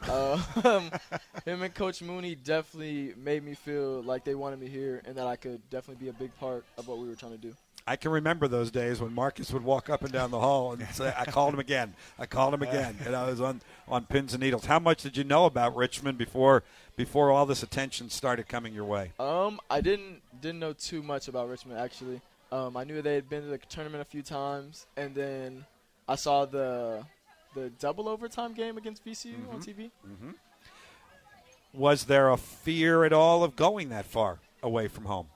Him and Coach Mooney definitely made me feel like they wanted me here and that I could definitely be a big part of what we were trying to do. I can remember those days when Marcus would walk up and down the hall and say, I called him again. I called him again. And I was on pins and needles. How much did you know about Richmond before all this attention started coming your way? I didn't know too much about Richmond, actually. I knew they had been to the tournament a few times, and then – I saw the double overtime game against VCU on TV. Mm-hmm. Was there a fear at all of going that far away from home?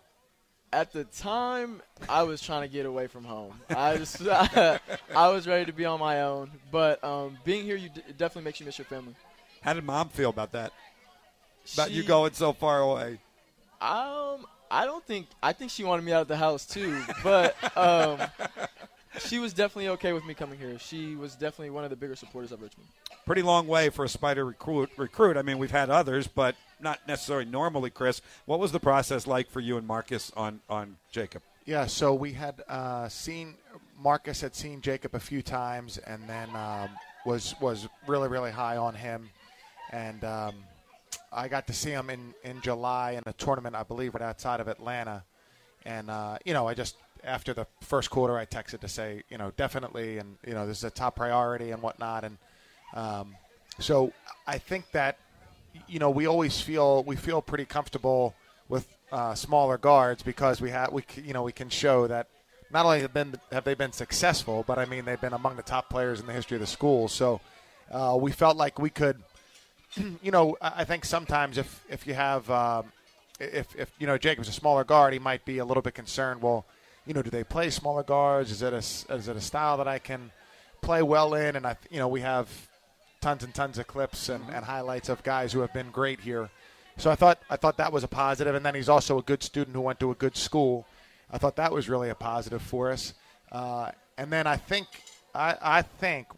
At the time, I was trying to get away from home. I was ready to be on my own. But being here, it definitely makes you miss your family. How did Mom feel about that? About you going so far away? I think she wanted me out of the house too. But she was definitely okay with me coming here. She was definitely one of the bigger supporters of Richmond. Pretty long way for a Spider recruit. I mean, we've had others, but not necessarily normally, Chris. What was the process like for you and Marcus on Jacob? Yeah, so we had Marcus had seen Jacob a few times, and then was really, really high on him. And I got to see him in July in a tournament, I believe, right outside of Atlanta. And, I just – after the first quarter, I texted to say, definitely, and, this is a top priority and whatnot. And so I think that, we always feel pretty comfortable with smaller guards, because we can show that not only have they been successful, but, I mean, they've been among the top players in the history of the school. So we felt like we could, I think sometimes if you have, if Jacob's a smaller guard, he might be a little bit concerned, well, you know, do they play smaller guards? Is it a style that I can play well in? And, we have tons and tons of clips and highlights of guys who have been great here. So I thought that was a positive. And then he's also a good student who went to a good school. I thought that was really a positive for us. And then I think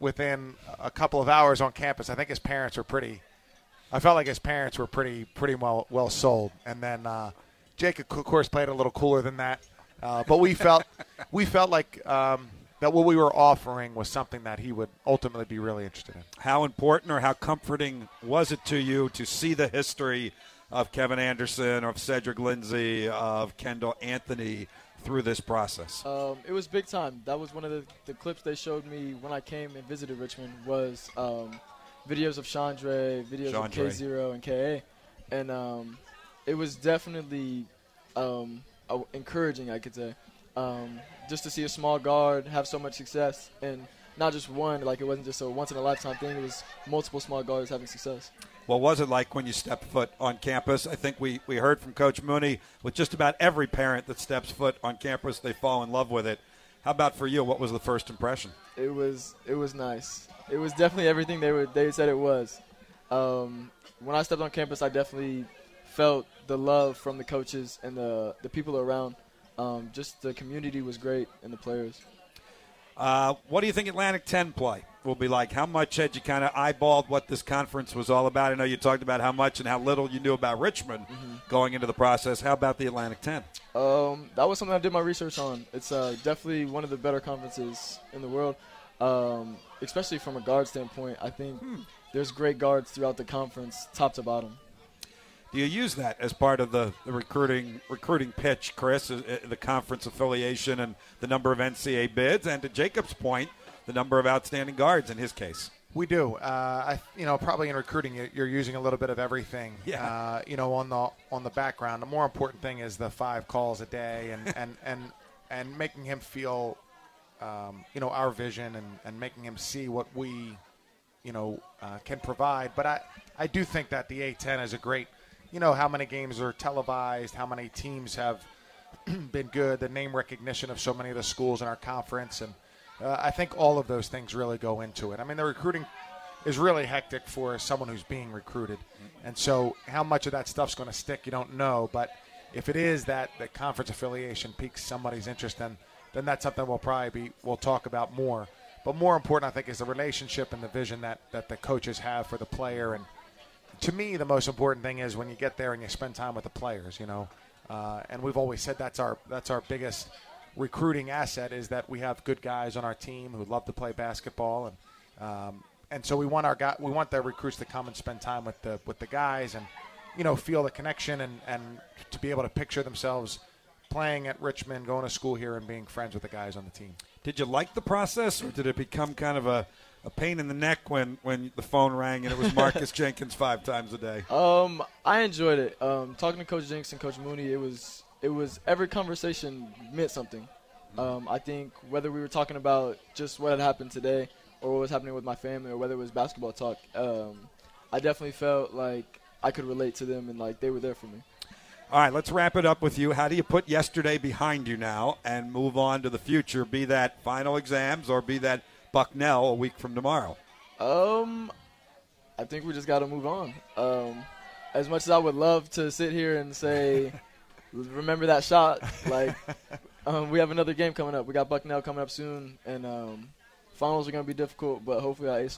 within a couple of hours on campus, I think his parents were pretty – I felt like his parents were pretty well sold. And then Jake, of course, played a little cooler than that. But we felt like that what we were offering was something that he would ultimately be really interested in. How important or how comforting was it to you to see the history of Kevin Anderson, of Cedric Lindsay, of Kendall Anthony through this process? It was big time. That was one of the clips they showed me when I came and visited Richmond was videos of Chandre, videos of K0 and KA. And it was definitely encouraging, I could say, just to see a small guard have so much success. And not just one, like it wasn't just a once-in-a-lifetime thing. It was multiple small guards having success. What was it like when you stepped foot on campus? I think we heard from Coach Mooney with just about every parent that steps foot on campus, they fall in love with it. How about for you? What was the first impression? It was nice. It was definitely everything they said it was. When I stepped on campus, I definitely felt the love from the coaches and the people around. Just the community was great and the players. What do you think Atlantic 10 play will be like? How much had you kind of eyeballed what this conference was all about? I know you talked about how much and how little you knew about Richmond going into the process. How about the Atlantic 10? That was something I did my research on. It's definitely one of the better conferences in the world, especially from a guard standpoint. I think there's great guards throughout the conference, top to bottom. Do you use that as part of the recruiting pitch, Chris, the conference affiliation and the number of NCAA bids, and to Jacob's point, the number of outstanding guards in his case? We do. Probably in recruiting, you're using a little bit of everything. Yeah. On the background, the more important thing is the 5 calls a day and making him feel, our vision and making him see what we, can provide. But I do think that the A10 is a great. You know how many games are televised, how many teams have been good, the name recognition of so many of the schools in our conference, and I think all of those things really go into it. I mean, the recruiting is really hectic for someone who's being recruited, and so how much of that stuff's going to stick, you don't know, but if it is that the conference affiliation piques somebody's interest, then that's something we'll talk about more. But more important, I think, is the relationship and the vision that the coaches have for the player. And to me, the most important thing is when you get there and you spend time with the players, and we've always said that's our biggest recruiting asset is that we have good guys on our team who love to play basketball, and so we want the recruits to come and spend time with the guys and feel the connection and to be able to picture themselves playing at Richmond, going to school here, and being friends with the guys on the team. Did you like the process, or did it become kind of a pain in the neck when the phone rang and it was Marcus Jenkins 5 times a day? I enjoyed it. Talking to Coach Jenks and Coach Mooney, it was every conversation meant something. I think whether we were talking about just what had happened today or what was happening with my family or whether it was basketball talk, I definitely felt like I could relate to them and like they were there for me. All right, let's wrap it up with you. How do you put yesterday behind you now and move on to the future, be that final exams or be that Bucknell a week from tomorrow? I think we just got to move on. As much as I would love to sit here and say, remember that shot, like we have another game coming up. We got Bucknell coming up soon, and finals are going to be difficult, but hopefully I ace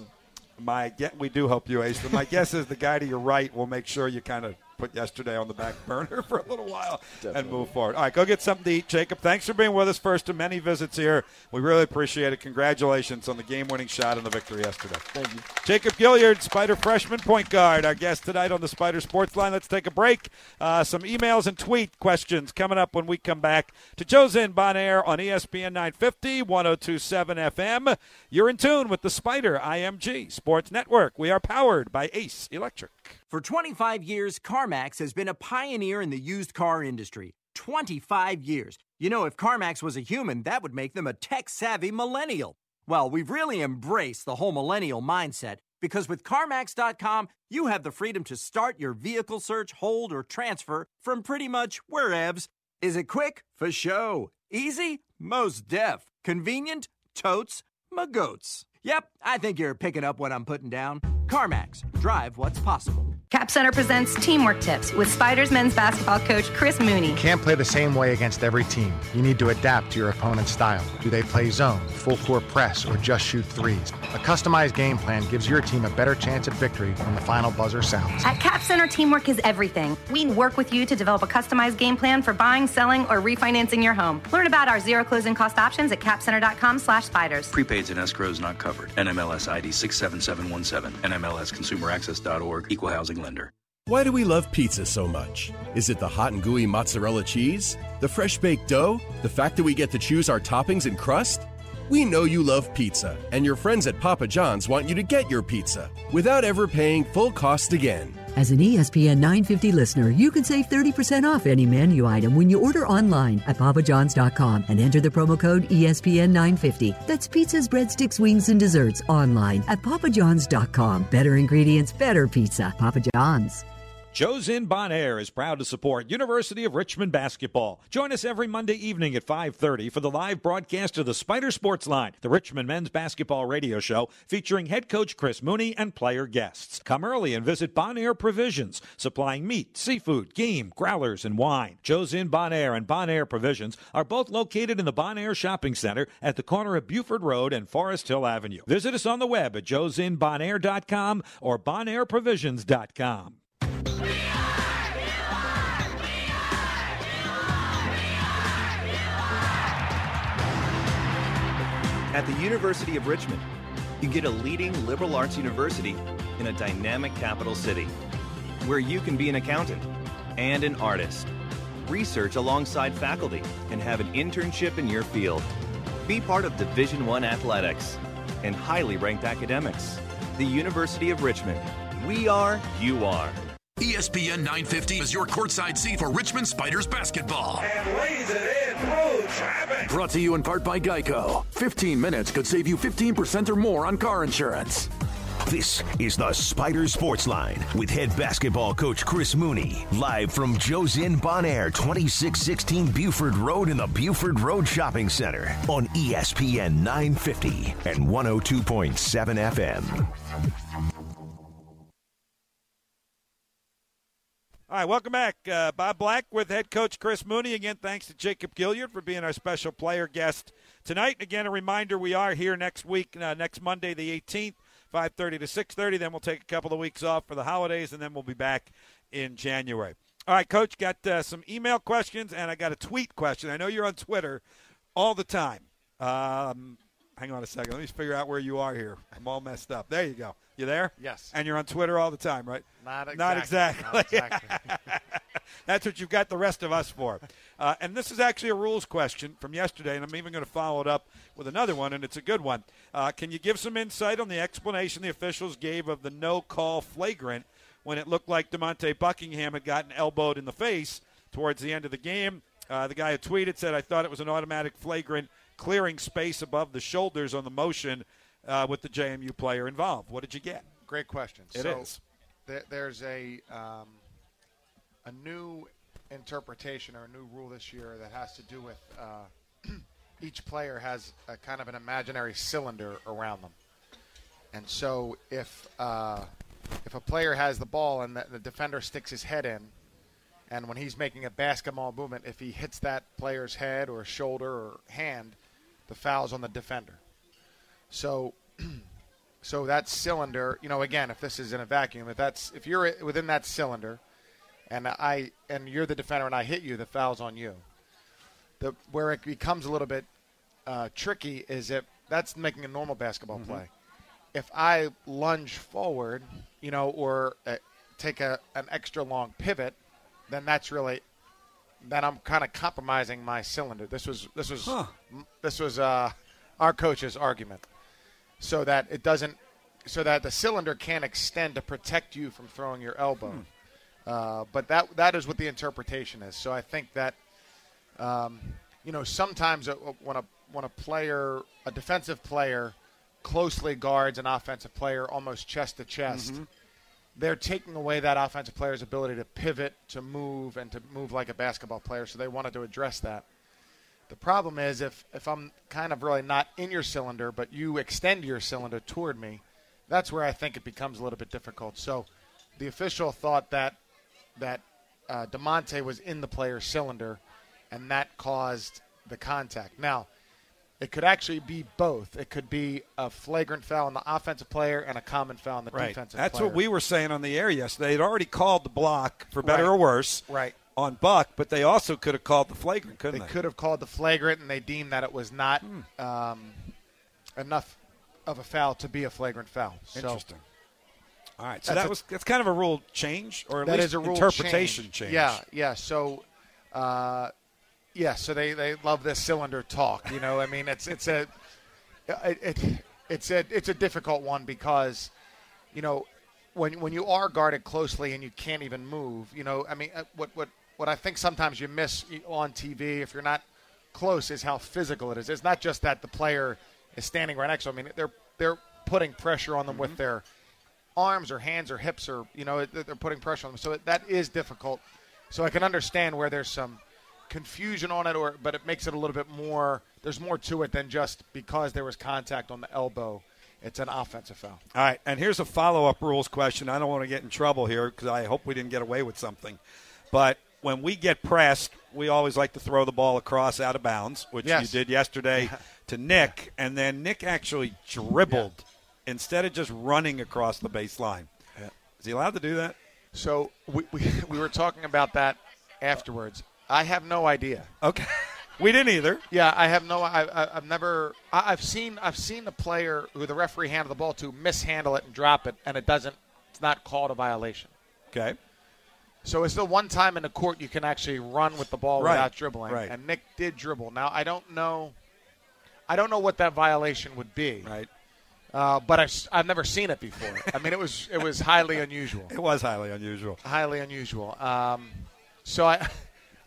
them. We do hope you ace them. My guess is the guy to your right will make sure you kind of put yesterday on the back burner for a little while and move forward. All right, go get something to eat, Jacob. Thanks for being with us first of many visits here. We really appreciate it. Congratulations on the game-winning shot and the victory yesterday. Thank you. Jacob Gilyard, Spider freshman point guard, our guest tonight on the Spider Sports Line. Let's take a break. Some emails and tweet questions coming up when we come back to Joe's Inn Bon Air on ESPN 950, 102.7 FM. You're in tune with the Spider IMG Sports Network. We are powered by Ace Electric. For 25 years, CarMax has been a pioneer in the used car industry. 25 years. If CarMax was a human, that would make them a tech-savvy millennial. Well, we've really embraced the whole millennial mindset because with CarMax.com, you have the freedom to start your vehicle search, hold, or transfer from pretty much wherever. Is it quick? For show. Easy? Most def. Convenient? Totes. Magoats. Yep, I think you're picking up what I'm putting down. CarMax. Drive what's possible. Cap Center presents Teamwork Tips with Spiders men's basketball coach Chris Mooney. You can't play the same way against every team. You need to adapt to your opponent's style. Do they play zone, full court press, or just shoot threes? A customized game plan gives your team a better chance at victory when the final buzzer sounds. At Cap Center, teamwork is everything. We work with you to develop a customized game plan for buying, selling, or refinancing your home. Learn about our zero closing cost options at capcenter.com/spiders. Prepaids and escrows not covered. NMLS ID 67717. NMLSconsumeraccess.org. Equal housing lender. Why do we love pizza so much? Is it the hot and gooey mozzarella cheese? The fresh baked dough? The fact that we get to choose our toppings and crust? We know you love pizza, and your friends at Papa John's want you to get your pizza without ever paying full cost again. As an ESPN 950 listener, you can save 30% off any menu item when you order online at papajohns.com and enter the promo code ESPN 950. That's pizzas, breadsticks, wings, and desserts online at papajohns.com. Better ingredients, better pizza. Papa John's. Joe's Inn Bon Air is proud to support University of Richmond basketball. Join us every Monday evening at 5:30 for the live broadcast of the Spider Sports Line, the Richmond men's basketball radio show featuring head coach Chris Mooney and player guests. Come early and visit Bon Air Provisions, supplying meat, seafood, game, growlers, and wine. Joe's Inn Bon Air and Bon Air Provisions are both located in the Bon Air Shopping Center at the corner of Buford Road and Forest Hill Avenue. Visit us on the web at joe'sinnbonair.com or bonairprovisions.com. At the University of Richmond, you get a leading liberal arts university in a dynamic capital city, where you can be an accountant and an artist, research alongside faculty, and have an internship in your field. Be part of Division I athletics and highly ranked academics. The University of Richmond. We are, you are. ESPN 950 is your courtside seat for Richmond Spiders basketball. And lays it in through traffic. Brought to you in part by Geico. 15 minutes could save you 15% or more on car insurance. This is the Spiders Sports Line with head basketball coach Chris Mooney. Live from Joe's Inn Bon Air, 2616 Buford Road in the Buford Road Shopping Center on ESPN 950 and 102.7 FM. All right, welcome back. Bob Black with head coach Chris Mooney. Again, thanks to Jacob Gilyard for being our special player guest tonight. Again, a reminder, we are here next week, next Monday the 18th, 5:30 to 6:30. Then we'll take a couple of weeks off for the holidays, and then we'll be back in January. All right, Coach, got some email questions, and I got a tweet question. I know you're on Twitter all the time. Hang on a second. Let me just figure out where you are here. I'm all messed up. There you go. You there? Yes. And you're on Twitter all the time, right? Not exactly. That's what you've got the rest of us for. And this is actually a rules question from yesterday, and I'm even going to follow it up with another one, and it's a good one. Can you give some insight on the explanation the officials gave of the no-call flagrant when it looked like DeMonte Buckingham had gotten elbowed in the face towards the end of the game? The guy who tweeted said, I thought it was an automatic flagrant clearing space above the shoulders on the motion with the JMU player involved. What did you get? Great question. There's a new interpretation or a new rule this year that has to do with each player has a kind of an imaginary cylinder around them. And so if a player has the ball and the defender sticks his head in, and when he's making a basketball movement, if he hits that player's head or shoulder or hand, the foul's on the defender. So that cylinder, you know, again, if this is in a vacuum, if you're within that cylinder and you're the defender and I hit you, the foul's on you. Where it becomes a little bit tricky is if that's making a normal basketball mm-hmm. play. If I lunge forward, you know, or take an extra long pivot, then that's really I'm kind of compromising my cylinder. This was our coach's argument, so that the cylinder can't extend to protect you from throwing your elbow. But that is what the interpretation is. So I think that you know, sometimes when a defensive player closely guards an offensive player almost chest to chest. Mm-hmm. They're taking away that offensive player's ability to pivot, to move, and to move like a basketball player, so they wanted to address that. The problem is if I'm kind of really not in your cylinder, but you extend your cylinder toward me, that's where I think it becomes a little bit difficult. So the official thought that DeMonte was in the player's cylinder, and that caused the contact. Now, it could actually be both. It could be a flagrant foul on the offensive player and a common foul on the defensive player. That's what we were saying on the air yesterday. They'd already called the block, for better or worse, on Buck, but they also could have called the flagrant, couldn't they? They could have called the flagrant, and they deemed that it was not enough of a foul to be a flagrant foul. Interesting. All right, so that's kind of a rule change, or at least an interpretation change. Yeah. So, they love this cylinder talk. You know, I mean, it's a difficult one because, you know, when you are guarded closely and you can't even move, you know, I mean, what I think sometimes you miss on TV if you're not close is how physical it is. It's not just that the player is standing right next to them. I mean, they're putting pressure on them with their arms or hands or hips, or, you know, they're putting pressure on them. So that is difficult. So I can understand where there's some confusion on it, but it makes it a little bit more, there's more to it than just because there was contact on the elbow. It's an offensive foul. All right, and here's a follow-up rules question. I don't want to get in trouble here because I hope we didn't get away with something. But when we get pressed, we always like to throw the ball across out of bounds, which you did yesterday to Nick, and then Nick actually dribbled instead of just running across the baseline. Yeah. Is he allowed to do that? So we were talking about that afterwards. I have no idea. Okay. We didn't either. Yeah, I have no. I've seen the player who the referee handled the ball to mishandle it and drop it, and it doesn't. It's not called a violation. Okay. So it's the one time in the court you can actually run with the ball without dribbling. Right. And Nick did dribble. Now I don't know what that violation would be. Right. But I've never seen it before. I mean, it was highly unusual. It was highly unusual. Highly unusual.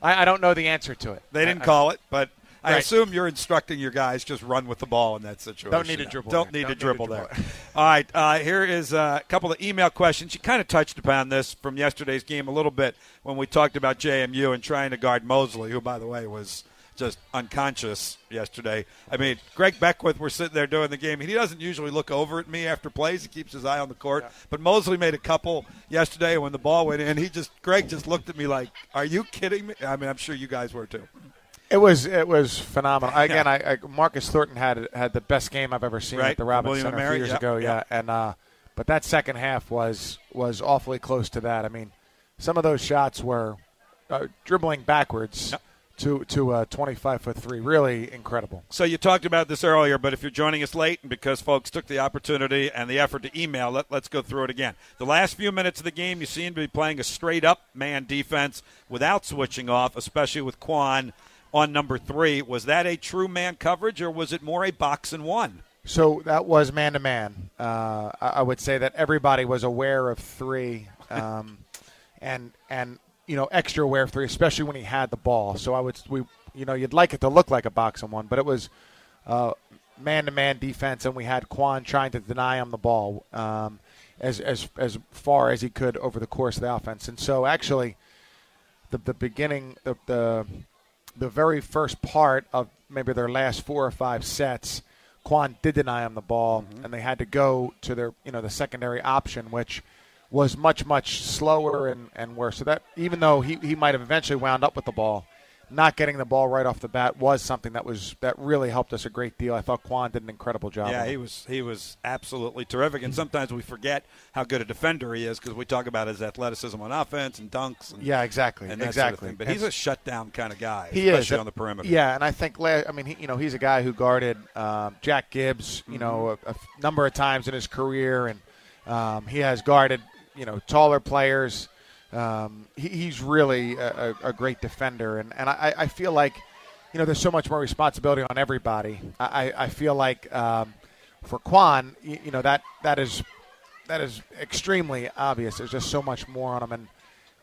I don't know the answer to it. They didn't call it, but I assume you're instructing your guys just run with the ball in that situation. Don't need to dribble. Don't need to dribble there. All right, here is a couple of email questions. You kind of touched upon this from yesterday's game a little bit when we talked about JMU and trying to guard Mosley, who, by the way, was just unconscious yesterday. I mean, Greg Beckwith, we're sitting there doing the game. He doesn't usually look over at me after plays. He keeps his eye on the court. Yeah. But Mosley made a couple yesterday when the ball went in. Greg just looked at me like, "Are you kidding me?" I mean, I'm sure you guys were too. It was phenomenal. Again, Marcus Thornton had the best game I've ever seen at the Robins Center a few years ago. Yeah, and but that second half was awfully close to that. I mean, some of those shots were dribbling backwards. Yep. To a 25-foot 3, really incredible. So you talked about this earlier, but if you're joining us late, and because folks took the opportunity and the effort to email, let's go through it again. The last few minutes of the game, you seem to be playing a straight-up man defense without switching off, especially with Kwan on number 3. Was that a true man coverage, or was it more a box-and-one? So that was man-to-man. I would say that everybody was aware of 3, and you know, extra aware of 3, especially when he had the ball. So you'd like it to look like a box-and-one, but it was man-to-man defense, and we had Kwan trying to deny him the ball as far as he could over the course of the offense. And so, actually, the beginning of the very first part of maybe their last 4 or 5 sets, Kwan did deny him the ball, and they had to go to their the secondary option, which was much slower and worse. So that, even though he might have eventually wound up with the ball, not getting the ball right off the bat was something that really helped us a great deal. I thought Kwan did an incredible job. Yeah, he was absolutely terrific, and sometimes we forget how good a defender he is because we talk about his athleticism on offense and dunks. And, yeah, exactly. And that sort of thing. But he's a shutdown kind of guy, especially on the perimeter. Yeah, and I think he's a guy who guarded Jack Gibbs, a number of times in his career, and he has guarded taller players. He's really a great defender. And I feel like, there's so much more responsibility on everybody. I feel like for Kwan, that is extremely obvious. There's just so much more on him. And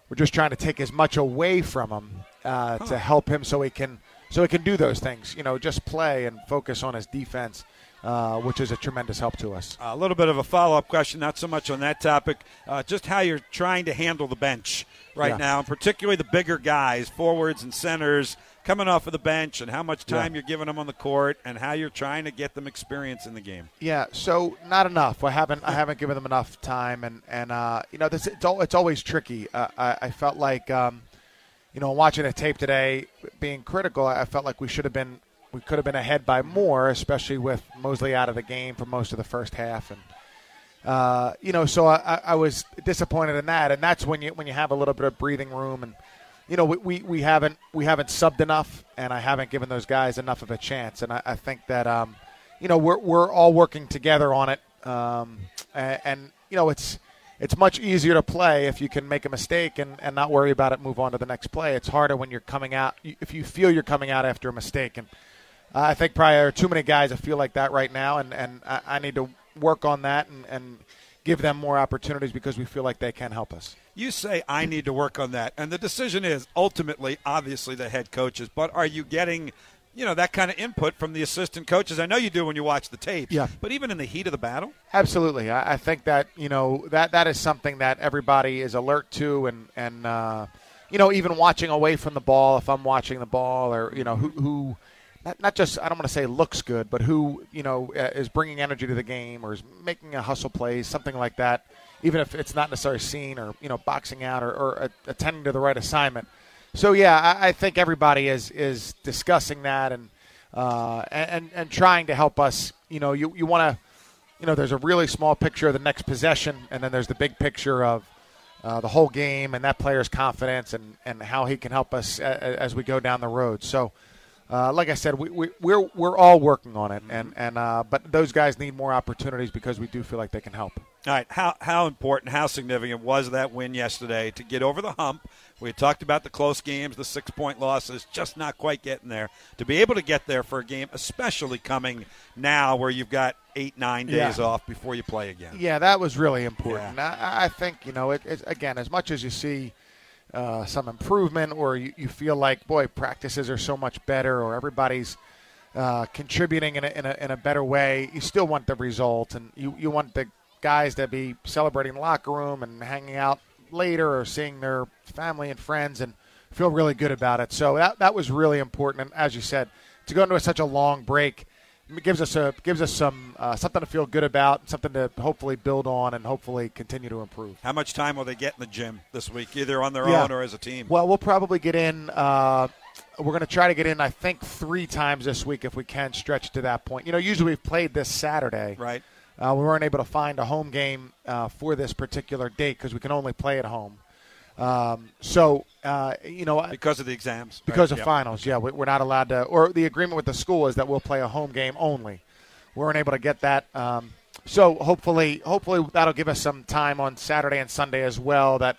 we're just trying to take as much away from him to help him so he can do those things, just play and focus on his defense. Which is a tremendous help to us. A little bit of a follow-up question, not so much on that topic, just how you're trying to handle the bench right now, and particularly the bigger guys, forwards and centers, coming off of the bench and how much time you're giving them on the court and how you're trying to get them experience in the game. Yeah, so not enough. I haven't given them enough time, and you know, this it's always tricky. I felt like you know, watching a tape today, being critical, I felt like we could have been ahead by more, especially with Mosley out of the game for most of the first half, and you know, so I was disappointed in that, and that's when you have a little bit of breathing room. And you know, we haven't subbed enough, and I haven't given those guys enough of a chance. And I think that you know, we're all working together on it. And you know, it's much easier to play if you can make a mistake and not worry about it, move on to the next play. It's harder when you're coming out, if you feel you're coming out after a mistake. And I think probably there are too many guys that feel like that right now, and I need to work on that and give them more opportunities because we feel like they can help us. You say, I need to work on that. And the decision is ultimately, obviously, the head coaches. But are you getting, you know, that kind of input from the assistant coaches? I know you do when you watch the tapes. Yeah. But even in the heat of the battle? Absolutely. I think that, you know, that is something that everybody is alert to. And you know, even watching away from the ball, if I'm watching the ball, or, you know, who not just, I don't want to say looks good, but who, you know, is bringing energy to the game or is making a hustle play, something like that, even if it's not necessarily seen, or, you know, boxing out or attending to the right assignment. So, yeah, I think everybody is discussing that and trying to help us. You know, you want to, you know, there's a really small picture of the next possession, and then there's the big picture of the whole game and that player's confidence and how he can help us as we go down the road. So, like I said, we're all working on it, and but those guys need more opportunities because we do feel like they can help. All right, how important, how significant was that win yesterday to get over the hump? We talked about the close games, the 6-point losses, just not quite getting there. To be able to get there for a game, especially coming now where you've got 8-9 days off before you play again. Yeah, that was really important. Yeah. I think, you know, it's again, as much as you see some improvement, or you feel like, boy, practices are so much better, or everybody's contributing in a better way, you still want the result, and you want the guys to be celebrating the locker room and hanging out later or seeing their family and friends and feel really good about it. So that was really important. And as you said, to go into such a long break gives us some something to feel good about, something to hopefully build on and hopefully continue to improve. How much time will they get in the gym this week, either on their own or as a team? Well, we'll probably get in. We're going to try to get in, I think, 3 times this week if we can stretch to that point. You know, usually we've played this Saturday. Right. We weren't able to find a home game for this particular date because we can only play at home. So, you know. Because of the exams. Because of finals, yeah. We're not allowed to. Or the agreement with the school is that we'll play a home game only. We weren't able to get that. So, hopefully that'll give us some time on Saturday and Sunday as well, that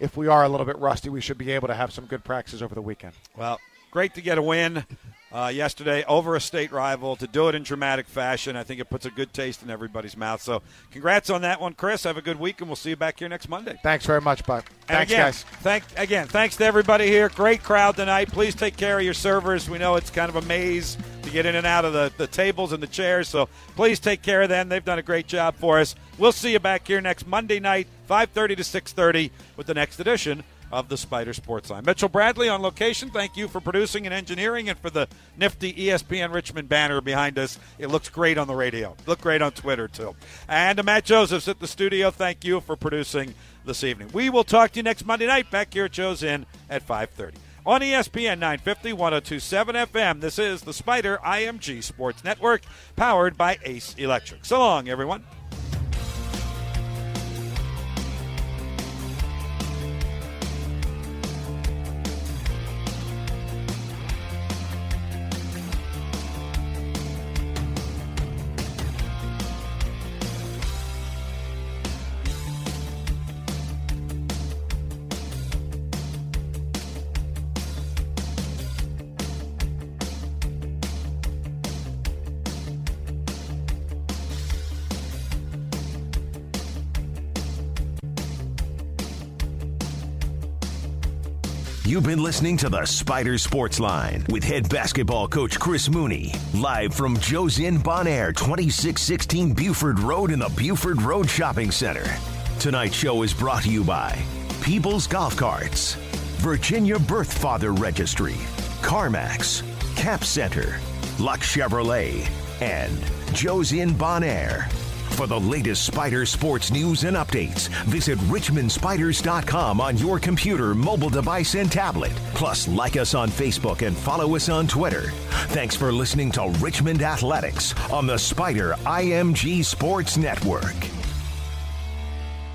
if we are a little bit rusty, we should be able to have some good practices over the weekend. Well, great to get a win. Yesterday over a state rival, to do it in dramatic fashion. I think it puts a good taste in everybody's mouth. So congrats on that one, Chris. Have a good week, and we'll see you back here next Monday. Thanks very much, Bob. Thanks, guys. Thanks to everybody here. Great crowd tonight. Please take care of your servers. We know it's kind of a maze to get in and out of the tables and the chairs, so please take care of them. They've done a great job for us. We'll see you back here next Monday night, 5:30 to 6:30, with the next edition of the Spider Sports Line. Mitchell Bradley on location, thank you for producing and engineering, and for the nifty ESPN Richmond banner behind us. It looks great on the radio. Looked great on Twitter, too. And to Matt Josephs at the studio, thank you for producing this evening. We will talk to you next Monday night back here at Joe's Inn at 5:30. On ESPN 950, 102.7 FM, this is the Spider IMG Sports Network, powered by Ace Electric. So long, everyone. You've been listening to the Spider Sports Line with head basketball coach Chris Mooney, live from Joe's Inn Bon Air, 2616 Buford Road in the Buford Road Shopping Center. Tonight's show is brought to you by Peebles Golf Carts, Virginia Birth Father Registry, CarMax, Cap Center, Lux Chevrolet, and Joe's Inn Bon Air. For the latest Spider sports news and updates, visit RichmondSpiders.com on your computer, mobile device, and tablet. Plus, like us on Facebook and follow us on Twitter. Thanks for listening to Richmond Athletics on the Spider IMG Sports Network.